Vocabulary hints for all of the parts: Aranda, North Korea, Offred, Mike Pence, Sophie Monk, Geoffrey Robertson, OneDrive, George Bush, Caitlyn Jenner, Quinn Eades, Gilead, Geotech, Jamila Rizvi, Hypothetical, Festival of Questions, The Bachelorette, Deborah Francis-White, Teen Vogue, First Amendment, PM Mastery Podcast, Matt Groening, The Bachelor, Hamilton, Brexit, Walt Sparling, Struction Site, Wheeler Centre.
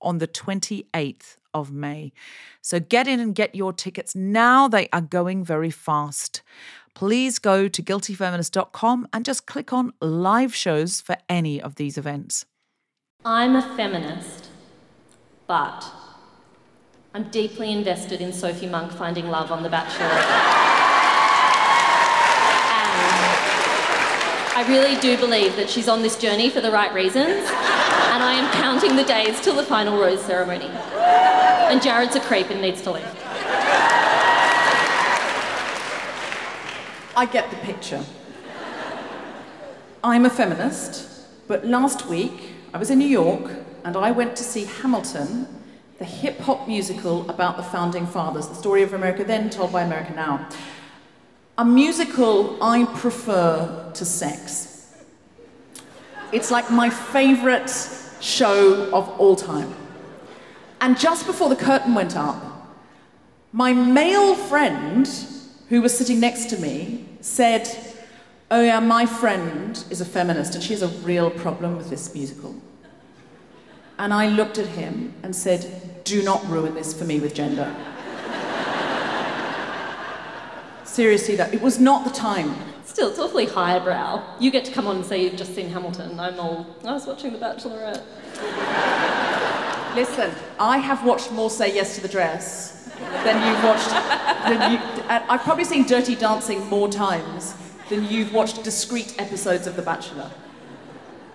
on the 28th of May. So get in and get your tickets now. They are going very fast. Please go to guiltyfeminist.com and just click on live shows for any of these events. I'm a feminist, but I'm deeply invested in Sophie Monk finding love on The Bachelorette. I really do believe that she's on this journey for the right reasons, and I am counting the days till the final rose ceremony. And Jared's a creep and needs to leave. I get the picture. I'm a feminist, but last week I was in New York and I went to see Hamilton, the hip-hop musical about the Founding Fathers, the story of America then told by America now. A musical I prefer to sex. It's like my favourite show of all time. And just before the curtain went up, my male friend, who was sitting next to me, said, "Oh yeah, my friend is a feminist and she has a real problem with this musical." And I looked at him and said, "Do not ruin this for me with gender." Seriously, though, it was not the time. Still, it's awfully highbrow. You get to come on and say you've just seen Hamilton. I was watching The Bachelorette. Listen, I have watched more Say Yes to the Dress than you've watched... I've probably seen Dirty Dancing more times than you've watched discrete episodes of The Bachelor.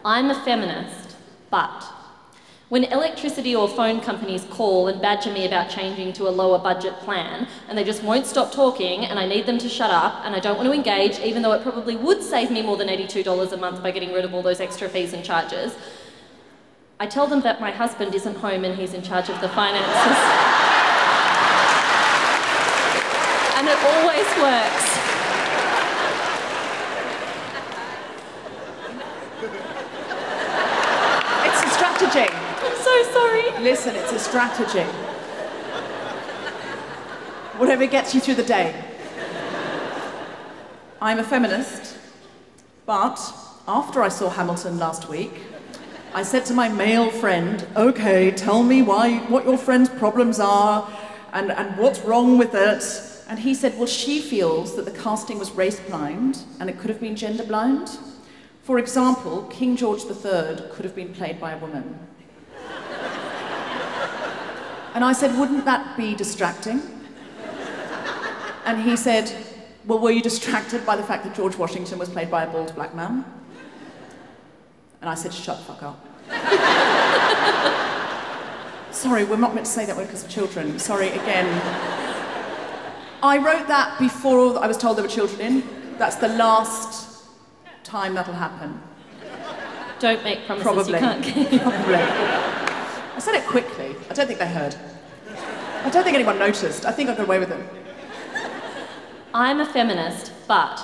I'm a feminist, but... when electricity or phone companies call and badger me about changing to a lower budget plan, and they just won't stop talking, and I need them to shut up, and I don't want to engage, even though it probably would save me more than $82 a month by getting rid of all those extra fees and charges, I tell them that my husband isn't home and he's in charge of the finances. And it always works. It's a strategy. Listen, it's a strategy. Whatever gets you through the day. I'm a feminist, but after I saw Hamilton last week, I said to my male friend, "Okay, tell me what your friend's problems are and what's wrong with it." And he said, "Well, she feels that the casting was race blind and it could have been gender blind. For example, King George III could have been played by a woman." And I said, "Wouldn't that be distracting?" And he said, "Well, were you distracted by the fact that George Washington was played by a bald black man?" And I said, "Shut the fuck up." Sorry, we're not meant to say that word because of children. Sorry again. I wrote that before I was told there were children in. That's the last time that'll happen. Don't make promises you can't keep. Probably. I said it quickly. I don't think they heard. I don't think anyone noticed. I think I got away with it. I'm a feminist, but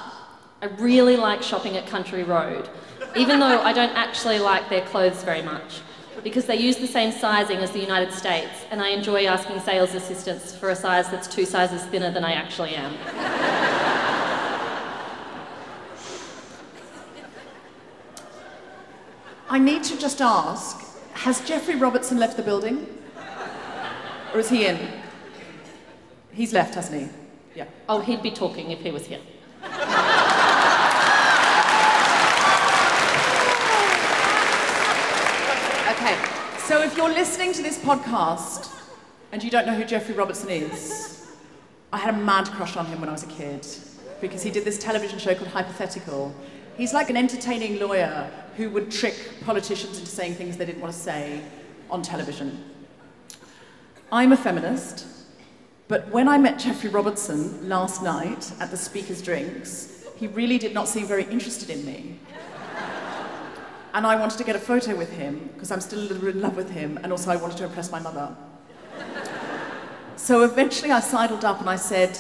I really like shopping at Country Road, even though I don't actually like their clothes very much, because they use the same sizing as the United States, and I enjoy asking sales assistants for a size that's 2 sizes thinner than I actually am. I need to just ask, has Geoffrey Robertson left the building? Or is he in? He's left, hasn't he? Yeah. Oh, he'd be talking if he was here. Okay, so if you're listening to this podcast and you don't know who Geoffrey Robertson is, I had a mad crush on him when I was a kid because he did this television show called Hypothetical. He's like an entertaining lawyer who would trick politicians into saying things they didn't want to say on television. I'm a feminist, but when I met Geoffrey Robertson last night at the speaker's drinks, he really did not seem very interested in me. And I wanted to get a photo with him, because I'm still a little in love with him, and also I wanted to impress my mother. So eventually I sidled up and I said,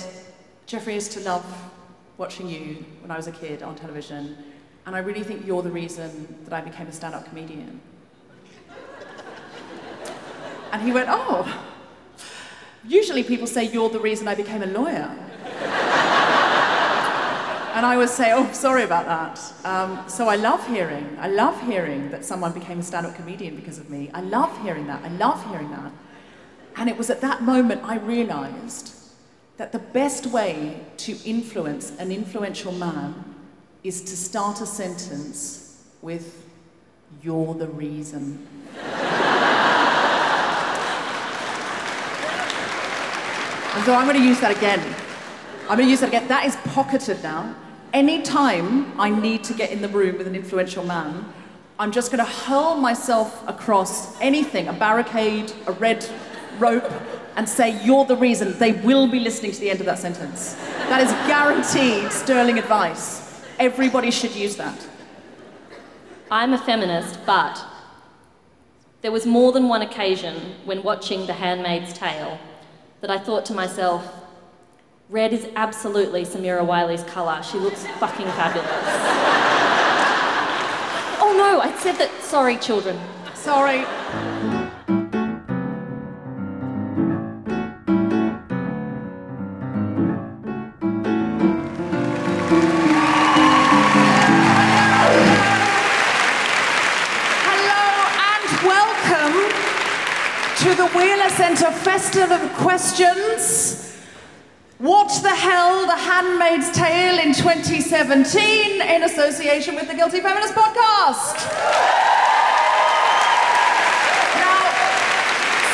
Geoffrey used to love watching you when I was a kid on television, and I really think you're the reason that I became a stand-up comedian. And he went, oh, usually people say you're the reason I became a lawyer. And I would say, oh, sorry about that. So I love hearing that someone became a stand-up comedian because of me. I love hearing that. And it was at that moment I realized that the best way to influence an influential man is to start a sentence with, you're the reason. And so I'm going to use that again. That is pocketed now. Any time I need to get in the room with an influential man, I'm just going to hurl myself across anything, a barricade, a red rope, and say, you're the reason. They will be listening to the end of that sentence. That is guaranteed sterling advice. Everybody should use that. I'm a feminist, but there was more than one occasion when watching The Handmaid's Tale that I thought to myself, red is absolutely Samira Wiley's colour. She looks fucking fabulous. Oh no, I said that. Sorry, children. Sorry. Hello and welcome to the Wheeler Centre Festival of Questions. What the hell, The Handmaid's Tale in 2017, in association with the Guilty Feminist Podcast. Now,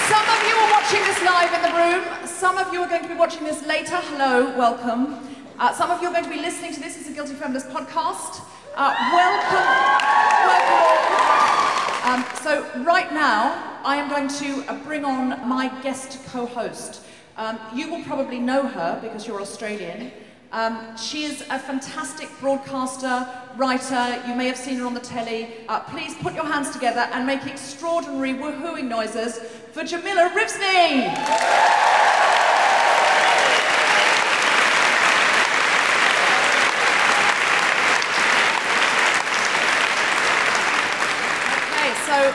some of you are watching this live in the room. Some of you are going to be watching this later. Hello, welcome. Some of you are going to be listening to this as a Guilty Feminist Podcast. Welcome all. So right now, I am going to bring on my guest co-host. You will probably know her because you're Australian. She is a fantastic broadcaster, writer. You may have seen her on the telly. Please put your hands together and make extraordinary woohooing noises for Jamila Rizvi. Okay, so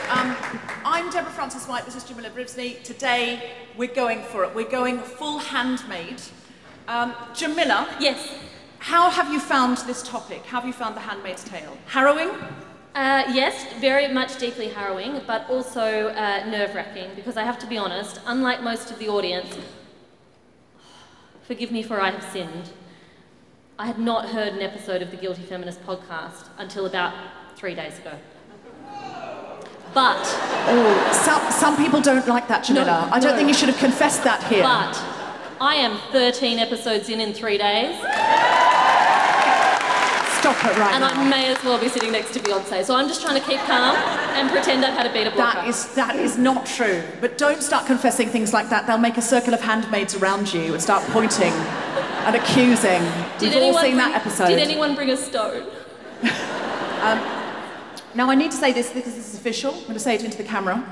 I'm Deborah Francis-White, this is Jamila Rizvi. Today, we're going for it. We're going full handmaid. Jamila? Yes? How have you found this topic? How have you found The Handmaid's Tale? Harrowing? Yes, very much deeply harrowing, but also nerve-wracking, because I have to be honest, unlike most of the audience, forgive me for I have sinned, I had not heard an episode of the Guilty Feminist Podcast until about 3 days ago. But some people don't like that, Jamila. No, I don't think you should have confessed that here. But I am 13 episodes in 3 days. Stop it right now. And I may as well be sitting next to Beyoncé. So I'm just trying to keep calm and pretend I've had a beta blocker. That is not true. But don't start confessing things like that. They'll make a circle of handmaids around you and start pointing and accusing. We've all seen that episode. Did anyone bring a stone? Now, I need to say this because this is official. I'm going to say it into the camera.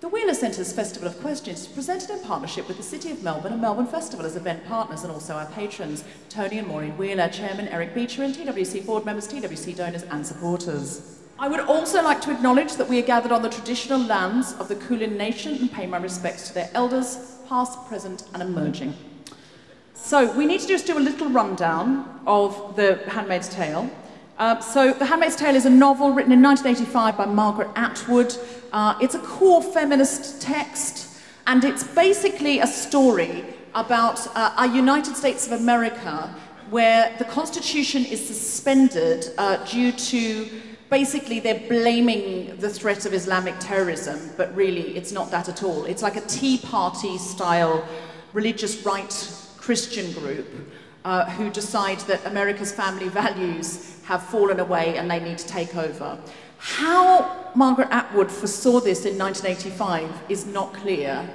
The Wheeler Centre's Festival of Questions is presented in partnership with the City of Melbourne and Melbourne Festival as event partners, and also our patrons, Tony and Maureen Wheeler, Chairman Eric Beecher, and TWC board members, TWC donors and supporters. I would also like to acknowledge that we are gathered on the traditional lands of the Kulin Nation and pay my respects to their elders, past, present and emerging. So we need to just do a little rundown of The Handmaid's Tale. So The Handmaid's Tale is a novel written in 1985 by Margaret Atwood. It's a core feminist text, and it's basically a story about our United States of America, where the Constitution is suspended due to, basically, they're blaming the threat of Islamic terrorism, but really it's not that at all. It's like a Tea Party-style religious right Christian group who decide that America's family values have fallen away and they need to take over. How Margaret Atwood foresaw this in 1985 is not clear.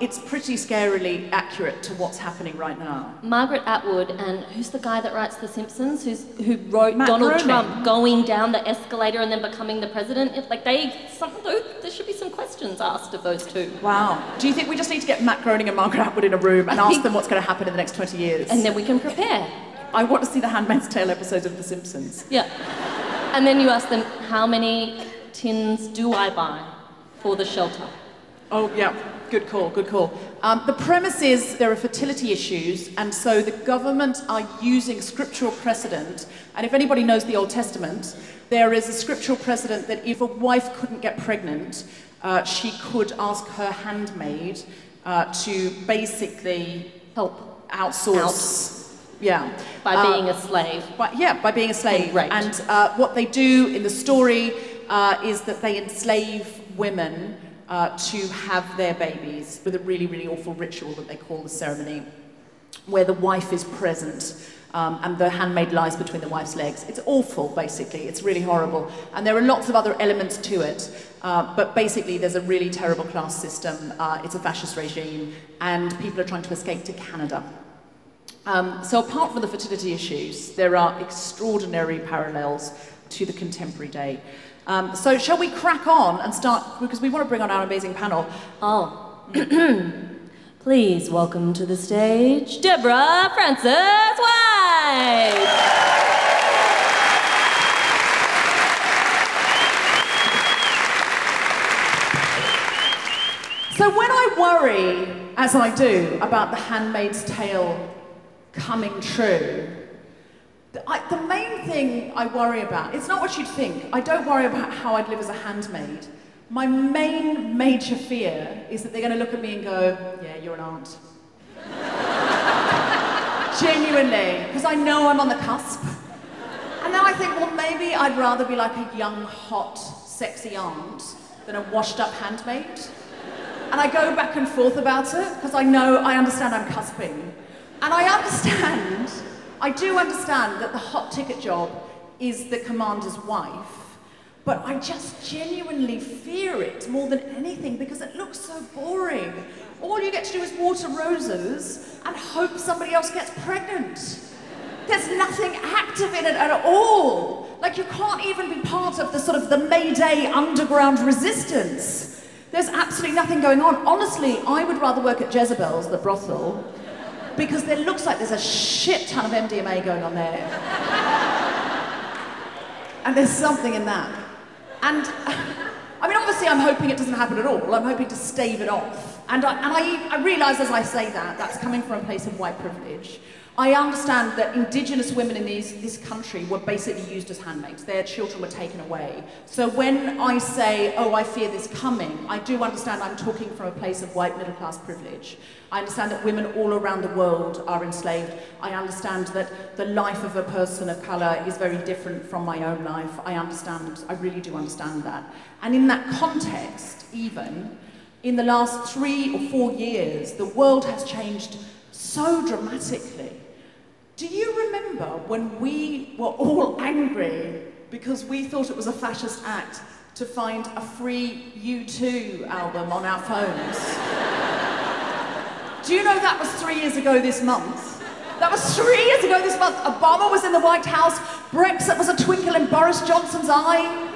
It's pretty scarily accurate to what's happening right now. Margaret Atwood and who's the guy that writes The Simpsons, who wrote Matt Donald Groening. Trump going down the escalator and then becoming the president? There should be some questions asked of those two. Wow. Do you think we just need to get Matt Groening and Margaret Atwood in a room and ask them what's going to happen in the next 20 years? And then we can prepare. I want to see the Handmaid's Tale episode of The Simpsons. Yeah. And then you ask them, how many tins do I buy for the shelter? Oh, yeah. Good call. The premise is there are fertility issues, and so the government are using scriptural precedent. And if anybody knows the Old Testament, there is a scriptural precedent that if a wife couldn't get pregnant, she could ask her handmaid to basically help outsource. Yeah. By being a slave. By being a slave. Right. And what they do in the story is that they enslave women to have their babies with a really, really awful ritual that they call the ceremony, where the wife is present and the handmaid lies between the wife's legs. It's awful, basically. It's really horrible. And there are lots of other elements to it. But basically, there's a really terrible class system. It's a fascist regime, and people are trying to escape to Canada. So apart from the fertility issues, there are extraordinary parallels to the contemporary day. So shall we crack on and start, because we want to bring on our amazing panel. Oh. Please welcome to the stage, Deborah Francis-White. So when I worry, as I do, about The Handmaid's Tale coming true, the main thing I worry about, it's not what you'd think. I don't worry about how I'd live as a handmaid. My major fear is that they're going to look at me and go, yeah, you're an aunt. Genuinely, because I know I'm on the cusp. And then I think, well, maybe I'd rather be like a young, hot, sexy aunt than a washed-up handmaid. And I go back and forth about it, because I understand I'm cusping. And I do understand that the hot ticket job is the commander's wife, but I just genuinely fear it more than anything because it looks so boring. All you get to do is water roses and hope somebody else gets pregnant. There's nothing active in it at all. Like, you can't even be part of the sort of the May Day underground resistance. There's absolutely nothing going on. Honestly, I would rather work at Jezebels, the brothel, because there looks like there's a shit ton of MDMA going on there. And there's something in that. And, I mean, obviously I'm hoping it doesn't happen at all. I'm hoping to stave it off. And I realise as I say that, that's coming from a place of white privilege. I understand that Indigenous women in this country were basically used as handmaids. Their children were taken away. So when I say, oh, I fear this coming, I do understand I'm talking from a place of white middle-class privilege. I understand that women all around the world are enslaved. I understand that the life of a person of colour is very different from my own life. I really do understand that. And in that context, even, in the last 3 or 4 years, the world has changed so dramatically. Do you remember when we were all angry because we thought it was a fascist act to find a free U2 album on our phones? Do you know that was 3 years ago this month? That was 3 years ago this month. Obama was in the White House. Brexit was a twinkle in Boris Johnson's eye.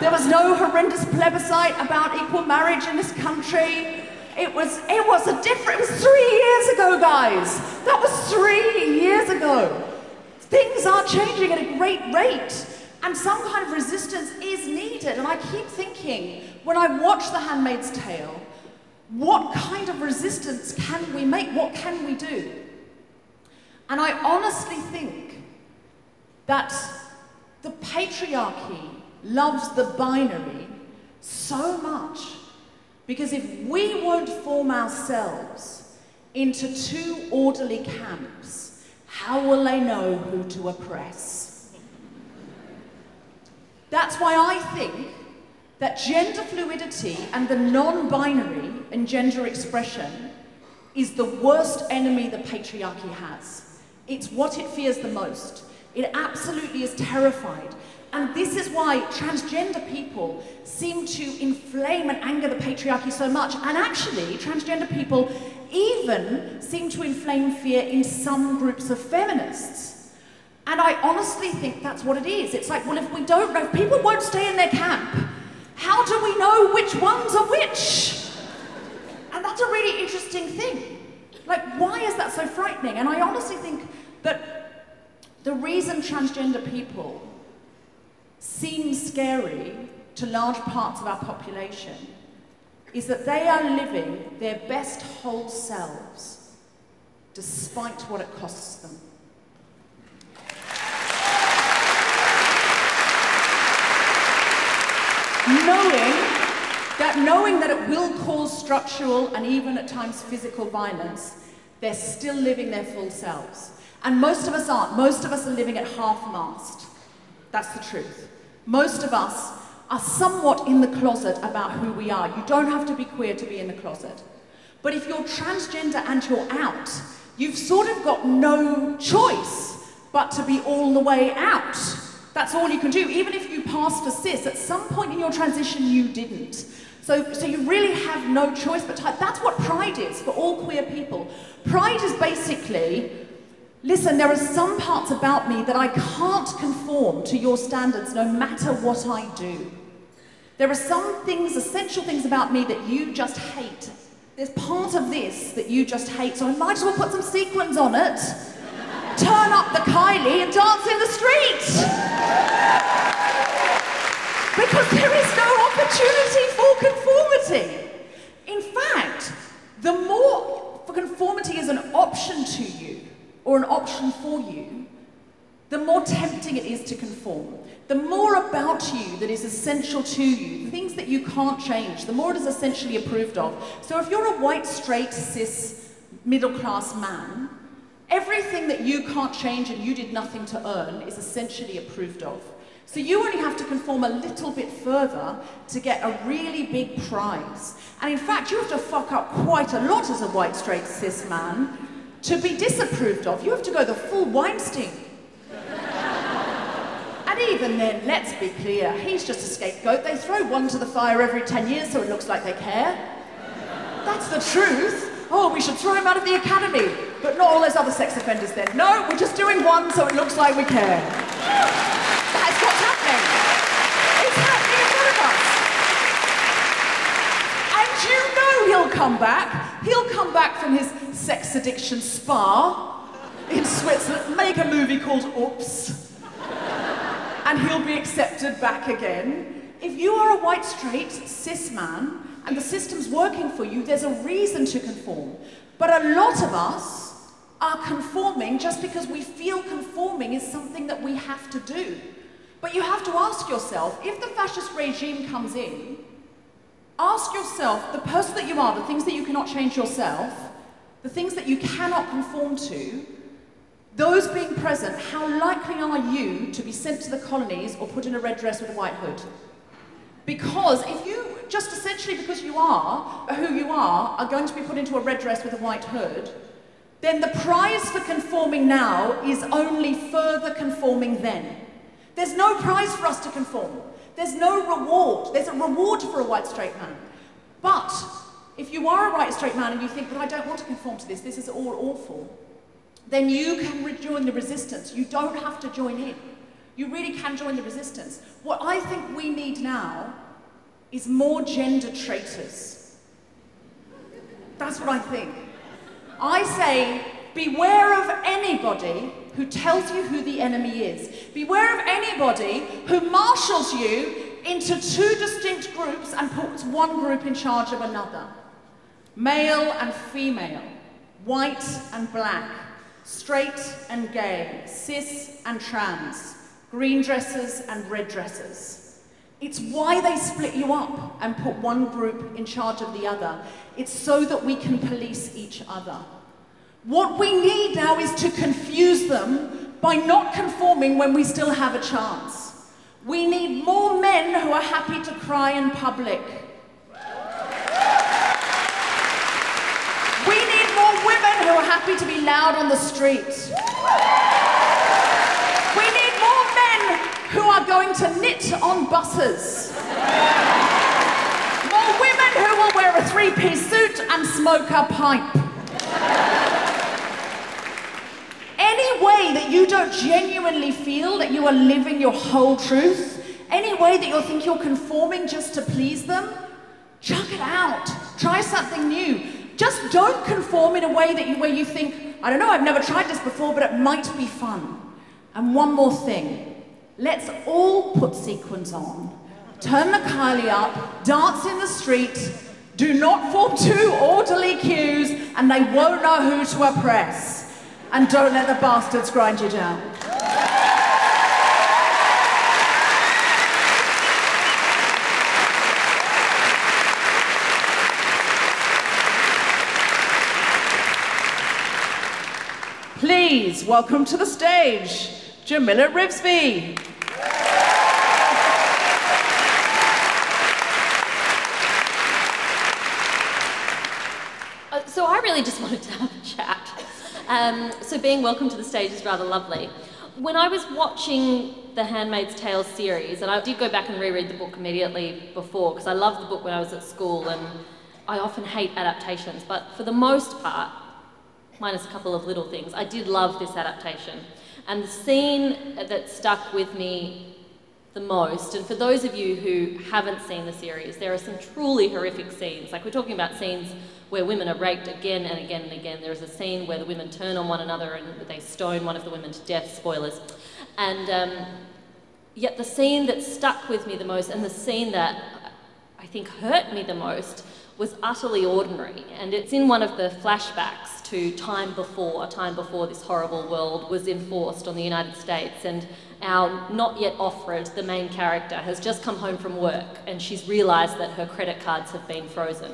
There was no horrendous plebiscite about equal marriage in this country. It was 3 years ago, guys. That was 3 years ago. Things are changing at a great rate, and some kind of resistance is needed. And I keep thinking, when I watch The Handmaid's Tale, what kind of resistance can we make? What can we do? And I honestly think that the patriarchy loves the binary so much. Because if we won't form ourselves into two orderly camps, how will they know who to oppress? That's why I think that gender fluidity and the non-binary and gender expression is the worst enemy the patriarchy has. It's what it fears the most. It absolutely is terrified. And this is why transgender people seem to inflame and anger the patriarchy so much. And actually, transgender people even seem to inflame fear in some groups of feminists. And I honestly think that's what it is. It's like, well, if we don't know, people won't stay in their camp. How do we know which ones are which? And that's a really interesting thing. Like, why is that so frightening? And I honestly think that the reason transgender people seem scary to large parts of our population is that they are living their best whole selves despite what it costs them. Knowing that it will cause structural and even at times physical violence, they're still living their full selves. And most of us aren't. Most of us are living at half-mast. That's the truth. Most of us are somewhat in the closet about who we are. You don't have to be queer to be in the closet. But if you're transgender and you're out, you've sort of got no choice but to be all the way out. That's all you can do. Even if you pass for cis, at some point in your transition you didn't. So you really have no choice but to. That's what pride is for all queer people. Pride is basically, listen, there are some parts about me that I can't conform to your standards no matter what I do. There are some things, essential things about me that you just hate. There's part of this that you just hate, so I might as well put some sequins on it, turn up the Kylie and dance in the street. Because there is no opportunity for conformity. In fact, the more conformity is an option to you, or an option for you, the more tempting it is to conform. The more about you that is essential to you, the things that you can't change, the more it is essentially approved of. So if you're a white, straight, cis, middle-class man, everything that you can't change and you did nothing to earn is essentially approved of. So you only have to conform a little bit further to get a really big prize. And in fact, you have to fuck up quite a lot as a white, straight, cis man to be disapproved of. You have to go the full Weinstein. And even then, let's be clear, he's just a scapegoat. They throw one to the fire every 10 years so it looks like they care. That's the truth. Oh, we should throw him out of the academy. But not all those other sex offenders then. No, we're just doing one so it looks like we care. That's what's happening. It's happening in front of us. And you know he'll come back. He'll come back from his sex addiction spa in Switzerland, make a movie called Oops, and he'll be accepted back again. If you are a white, straight, cis man, and the system's working for you, there's a reason to conform. But a lot of us are conforming just because we feel conforming is something that we have to do. But you have to ask yourself, if the fascist regime comes in, ask yourself, the person that you are, the things that you cannot change yourself, the things that you cannot conform to, those being present, how likely are you to be sent to the colonies or put in a red dress with a white hood? Because if you, just essentially because you are, or who you are going to be put into a red dress with a white hood, then the prize for conforming now is only further conforming then. There's no prize for us to conform. There's no reward. There's a reward for a white straight man. But if you are a white straight man and you think, but I don't want to conform to this, this is all awful, then you can join the resistance. You don't have to join in. You really can join the resistance. What I think we need now is more gender traitors. That's what I think. I say, beware of anybody who tells you who the enemy is. Beware of anybody who marshals you into two distinct groups and puts one group in charge of another. Male and female, white and black, straight and gay, cis and trans, green dresses and red dresses. It's why they split you up and put one group in charge of the other. It's so that we can police each other. What we need now is to confuse them by not conforming when we still have a chance. We need more men who are happy to cry in public. We need more women who are happy to be loud on the street. We need more men who are are going to knit on buses. More women who will wear a three-piece suit and smoke a pipe. Any way that you don't genuinely feel that you are living your whole truth, any way that you think you're conforming just to please them, chuck it out. Try something new. Just don't conform in a way that where you think, I don't know, I've never tried this before, but it might be fun. And one more thing, let's all put sequins on, turn the Kylie up, dance in the street, do not form two orderly queues, and they won't know who to oppress. And don't let the bastards grind you down. Please welcome to the stage, Jamila Rizvi. So I really just wanted to have a chat. So being welcomed to the stage is rather lovely. When I was watching the Handmaid's Tale series, and I did go back and reread the book immediately before, because I loved the book when I was at school, and I often hate adaptations, but for the most part, minus a couple of little things, I did love this adaptation. And the scene that stuck with me the most, and for those of you who haven't seen the series, there are some truly horrific scenes. Like, we're talking about scenes where women are raped again and again and again. There is a scene where the women turn on one another and they stone one of the women to death, spoilers. And yet the scene that stuck with me the most, and the scene that I think hurt me the most, was utterly ordinary. And it's in one of the flashbacks to time before this horrible world was enforced on the United States. And our not yet Offred, the main character, has just come home from work, and she's realised that her credit cards have been frozen.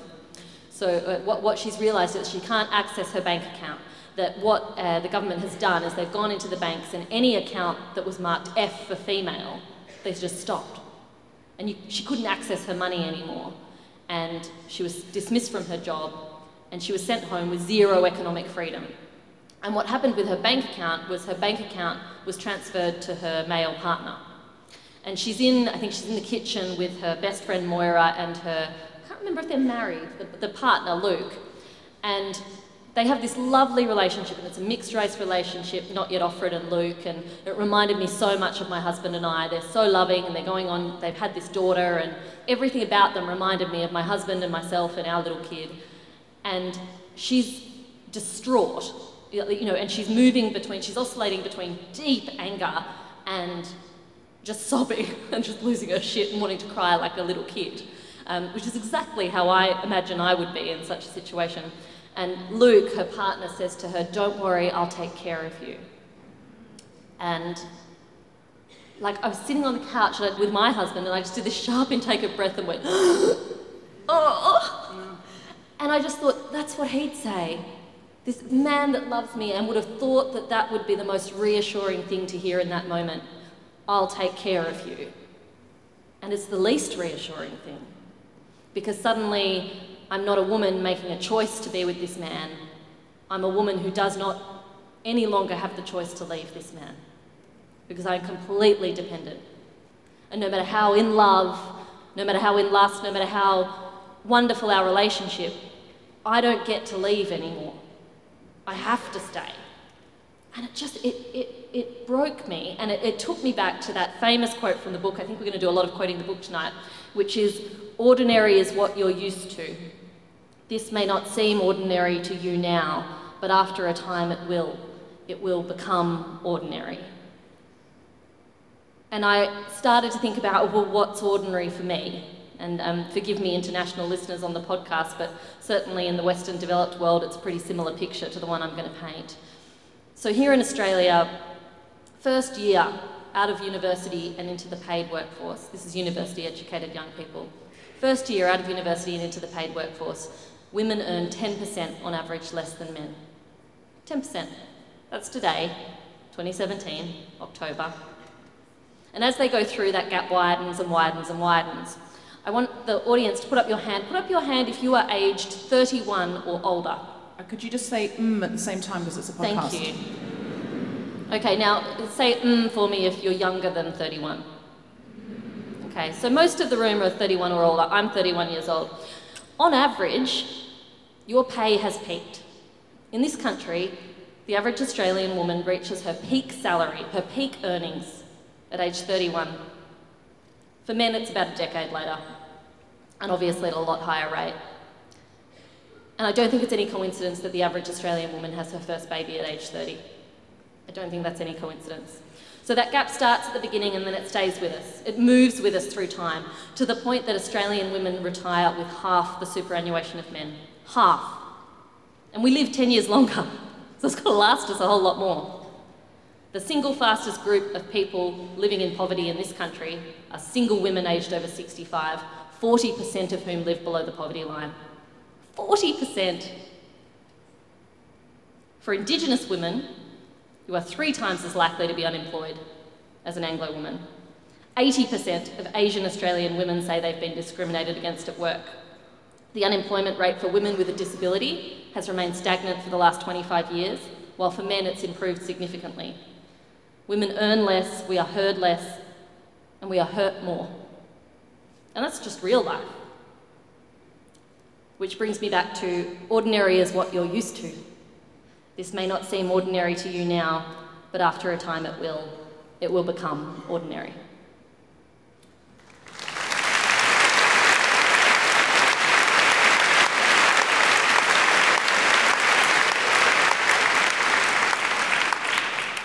So what she's realised is she can't access her bank account, that what the government has done is they've gone into the banks, and any account that was marked F for female, they've just stopped. And she couldn't access her money anymore. And she was dismissed from her job, and she was sent home with zero economic freedom. And what happened with her bank account was transferred to her male partner. And she's in the kitchen with her best friend Moira and her, I can't remember if they're married, the partner, Luke, and they have this lovely relationship, and it's a mixed-race relationship, not yet Offred and Luke, and it reminded me so much of my husband and I. They're so loving, and they've had this daughter, and everything about them reminded me of my husband and myself and our little kid. And she's distraught, and she's she's oscillating between deep anger and just sobbing and just losing her shit and wanting to cry like a little kid. Which is exactly how I imagine I would be in such a situation. And Luke, her partner, says to her, "Don't worry, I'll take care of you." And I was sitting on the couch with my husband, and I just did this sharp intake of breath and went, oh. And I just thought, that's what he'd say. This man that loves me and would have thought that that would be the most reassuring thing to hear in that moment. I'll take care of you. And it's the least reassuring thing. Because suddenly, I'm not a woman making a choice to be with this man. I'm a woman who does not any longer have the choice to leave this man, because I'm completely dependent. And no matter how in love, no matter how in lust, no matter how wonderful our relationship, I don't get to leave anymore. I have to stay. And it broke me, and it took me back to that famous quote from the book. I think we're going to do a lot of quoting the book tonight, which is, ordinary is what you're used to. This may not seem ordinary to you now, but after a time it will. It will become ordinary. And I started to think about, well, what's ordinary for me? And forgive me, international listeners on the podcast, but certainly in the Western developed world, it's a pretty similar picture to the one I'm going to paint. So here in Australia, first year out of university and into the paid workforce, this is university educated young people, first year out of university and into the paid workforce, women earn 10% on average less than men. 10%. That's today, 2017, October. And as they go through, that gap widens and widens and widens. I want the audience to put up your hand. Put up your hand if you are aged 31 or older. Could you just say at the same time, because it's a podcast? Thank you. Okay, now say for me if you're younger than 31. Okay, so most of the room are 31 or older. I'm 31 years old. On average, your pay has peaked. In this country, the average Australian woman reaches her peak salary, her peak earnings, at age 31. For men, it's about a decade later, and obviously at a lot higher rate. And I don't think it's any coincidence that the average Australian woman has her first baby at age 30. I don't think that's any coincidence. So that gap starts at the beginning and then it stays with us. It moves with us through time, to the point that Australian women retire with half the superannuation of men. Half. And we live 10 years longer, so it's gonna last us a whole lot more. The single fastest group of people living in poverty in this country are single women aged over 65, 40% of whom live below the poverty line. 40%. For Indigenous women, you are 3 times as likely to be unemployed as an Anglo woman. 80% of Asian Australian women say they've been discriminated against at work. The unemployment rate for women with a disability has remained stagnant for the last 25 years, while for men it's improved significantly. Women earn less, we are heard less, and we are hurt more. And that's just real life. Which brings me back to ordinary is what you're used to. This may not seem ordinary to you now, but after a time it will become ordinary.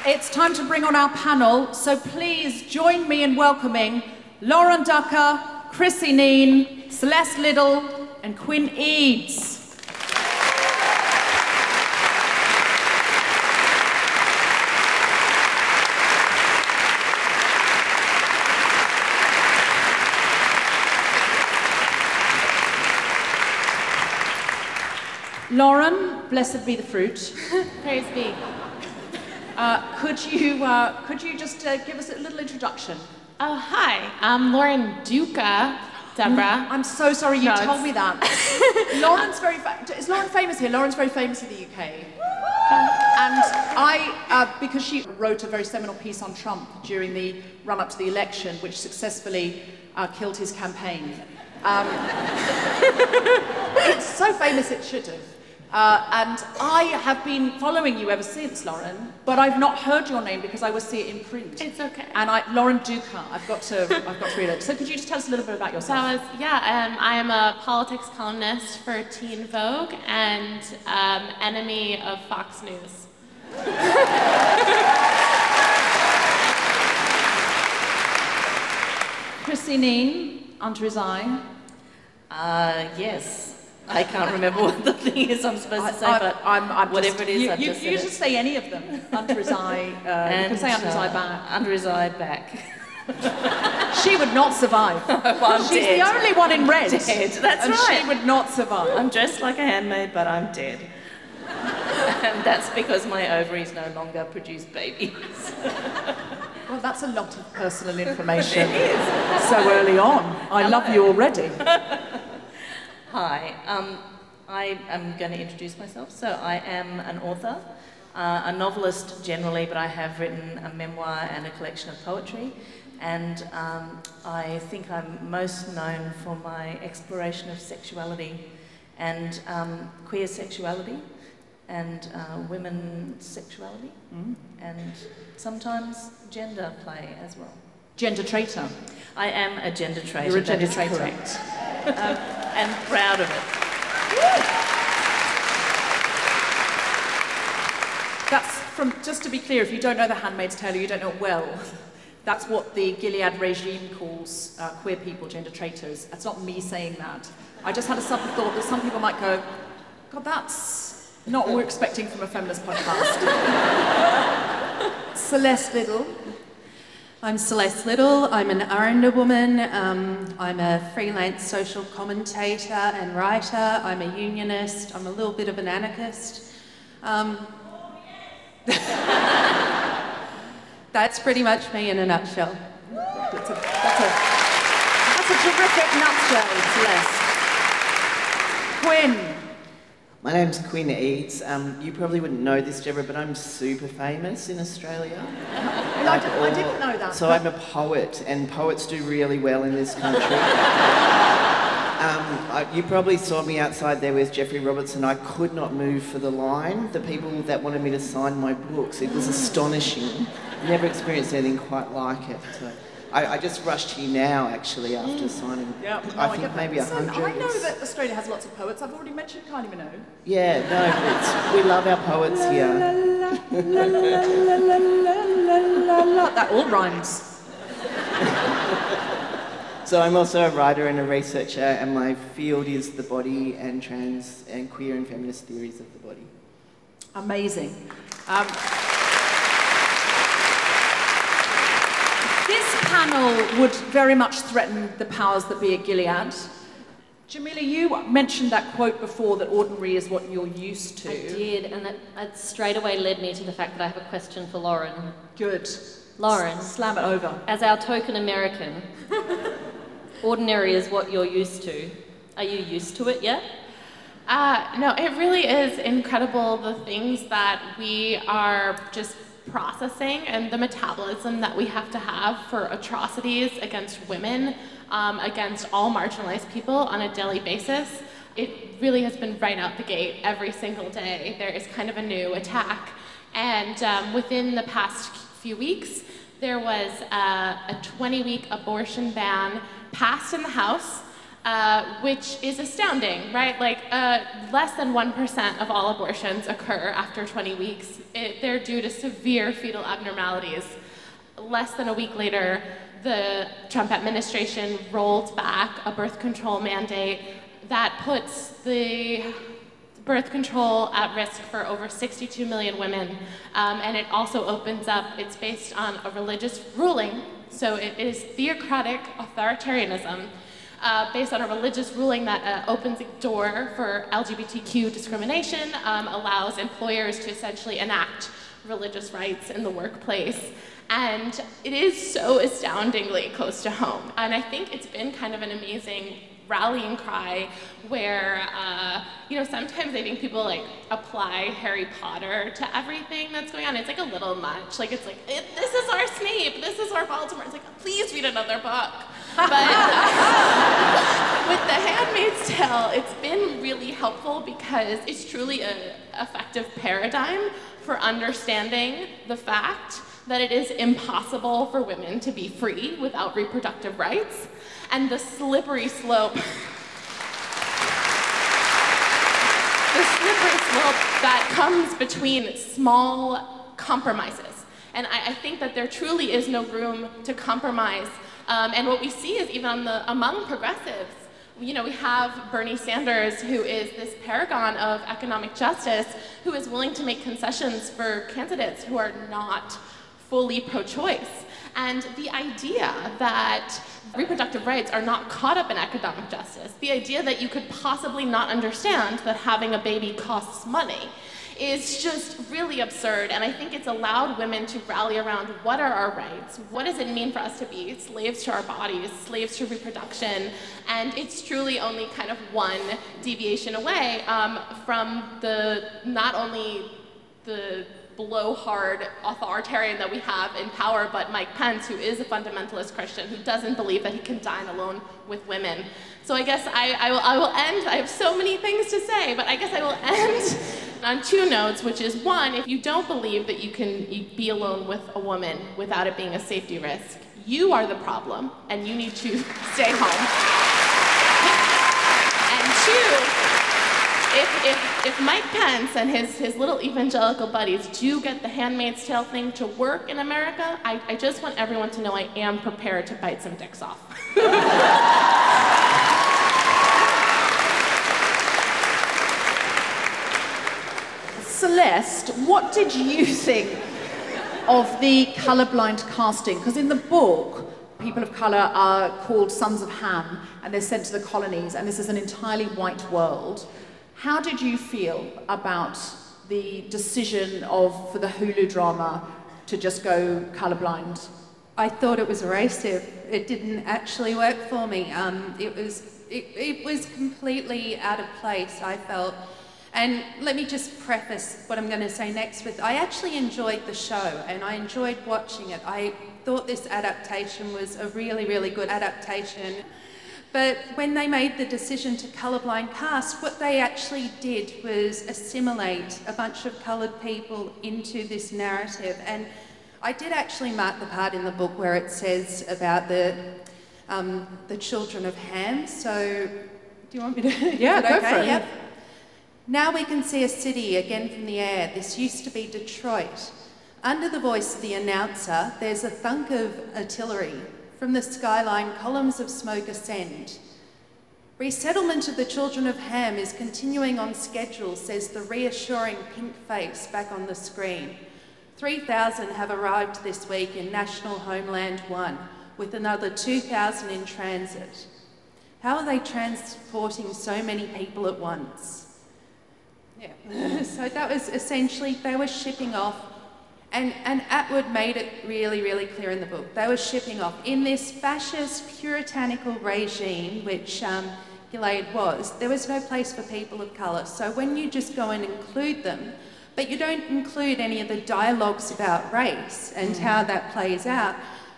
It's time to bring on our panel, so please join me in welcoming Lauren Duca, Krissy Kneen, Celeste Liddle, and Quinn Eades. Lauren, blessed be the fruit. Praise be. Could you just give us a little introduction? Oh, hi. I'm Lauren Duca, Deborah. I'm so sorry you told me that. Lauren's very is Lauren famous here? Lauren's very famous in the UK. And I, because she wrote a very seminal piece on Trump during the run-up to the election, which successfully killed his campaign. It's so famous it should have. And I have been following you ever since, Lauren, but I've not heard your name because I will see it in print. It's okay. And Lauren Duca, I've got to read it. So could you just tell us a little bit about yourself? I am a politics columnist for Teen Vogue and enemy of Fox News. Krissy Kneen, under his eye. Yes. I can't remember what the thing is I'm supposed to say, but I'm whatever just, it is, you, I've just said. You just say any of them. Under his eye, you can say under his eye back. Under his eye back. She would not survive. Oh, well, she's dead. The only one in red. Dead. That's and right. She would not survive. I'm dressed like a handmaid, but I'm dead. And that's because my ovaries no longer produce babies. Well, that's a lot of personal information. It is. So early on. I love you already. Hi, I am going to introduce myself. So I am an author, a novelist generally, but I have written a memoir and a collection of poetry. And I think I'm most known for my exploration of sexuality and queer sexuality and women's sexuality and sometimes gender play as well. Gender traitor. I am a gender traitor. You're a gender traitor. Correct. And proud of it. That's from, just to be clear, if you don't know The Handmaid's Tale, you don't know it well, that's what the Gilead regime calls queer people, gender traitors. That's not me saying that. I just had a sudden thought that some people might go, God, that's not what we're expecting from a feminist podcast. Celeste Liddle. I'm Celeste Liddle, I'm an Aranda woman, I'm a freelance social commentator and writer, I'm a unionist, I'm a little bit of an anarchist. That's pretty much me in a nutshell. That's a terrific nutshell, Celeste. Quinn. My name's Quinn Eades. You probably wouldn't know this, Deborah, but I'm super famous in Australia. Like I didn't know that. So I'm a poet, and poets do really well in this country. You probably saw me outside there with Geoffrey Robertson. I could not move for the line. The people that wanted me to sign my books, it was astonishing. Never experienced anything quite like it. So. I just rushed here now, actually, after signing. Yep. I think maybe 100. I know that Australia has lots of poets. I've already mentioned Kylie Minogue. Yeah, no, we love our poets here. That all rhymes. So I'm also a writer and a researcher, and my field is the body and trans and queer and feminist theories of the body. Amazing. This panel would very much threaten the powers that be at Gilead. Jamila, you mentioned that quote before, that ordinary is what you're used to. I did, and it straight away led me to the fact that I have a question for Lauren. Good. Lauren. Slam it over. As our token American, ordinary is what you're used to. Are you used to it yet? No, it really is incredible, the things that we are just processing and the metabolism that we have to have for atrocities against women, against all marginalized people on a daily basis. It really has been right out the gate every single day. There is kind of a new attack. And within the past few weeks, there was a 20-week abortion ban passed in the House, which is astounding, right? Like, less than 1% of all abortions occur after 20 weeks. They're due to severe fetal abnormalities. Less than a week later, the Trump administration rolled back a birth control mandate that puts the birth control at risk for over 62 million women. And it also opens up, it's based on a religious ruling, so it is theocratic authoritarianism. Based on a religious ruling that opens a door for LGBTQ discrimination, allows employers to essentially enact religious rights in the workplace. And it is so astoundingly close to home. And I think it's been kind of an amazing rallying cry where, sometimes I think people like apply Harry Potter to everything that's going on. It's like a little much. Like, it's like, this is our Snape, this is our Voldemort. It's like, please read another book. But with The Handmaid's Tale, it's been really helpful because it's truly an effective paradigm for understanding the fact that it is impossible for women to be free without reproductive rights, and the slippery slope that comes between small compromises. And I think that there truly is no room to compromise. And what we see is even among progressives, we have Bernie Sanders, who is this paragon of economic justice, who is willing to make concessions for candidates who are not fully pro-choice. And the idea that reproductive rights are not caught up in economic justice, the idea that you could possibly not understand that having a baby costs money, is just really absurd. And I think it's allowed women to rally around, what are our rights? What does it mean for us to be slaves to our bodies, slaves to reproduction? And it's truly only kind of one deviation away from the, not only the blowhard authoritarian that we have in power, but Mike Pence, who is a fundamentalist Christian, who doesn't believe that he can dine alone with women. So I guess I will end, I have so many things to say, but I guess I will end on two notes, which is one, if you don't believe that you can be alone with a woman without it being a safety risk, you are the problem, and you need to stay home. And two, if Mike Pence and his little evangelical buddies do get the Handmaid's Tale thing to work in America, I just want everyone to know I am prepared to bite some dicks off. Celeste, what did you think of the colourblind casting? Because in the book, people of colour are called Sons of Ham, and they're sent to the colonies, and this is an entirely white world. How did you feel about the decision for the Hulu drama to just go colourblind? I thought it was erasive. It didn't actually work for me. It was completely out of place, I felt. And let me just preface what I'm going to say next with, I actually enjoyed the show and I enjoyed watching it. I thought this adaptation was a really, really good adaptation. But when they made the decision to colourblind cast, what they actually did was assimilate a bunch of coloured people into this narrative. And I did actually mark the part in the book where it says about the children of Ham. So do you want me to? Yeah, go okay? for it. Yep. Now we can see a city again from the air. This used to be Detroit. Under the voice of the announcer, there's a thunk of artillery. From the skyline, columns of smoke ascend. Resettlement of the children of Ham is continuing on schedule, says the reassuring pink face back on the screen. 3,000 have arrived this week in National Homeland 1, with another 2,000 in transit. How are they transporting so many people at once? Yeah. So that was essentially, they were shipping off, and Atwood made it really, really clear in the book, they were shipping off in this fascist, puritanical regime, which Gilead was. There was no place for people of colour. So when you just go and include them, but you don't include any of the dialogues about race and how that plays out,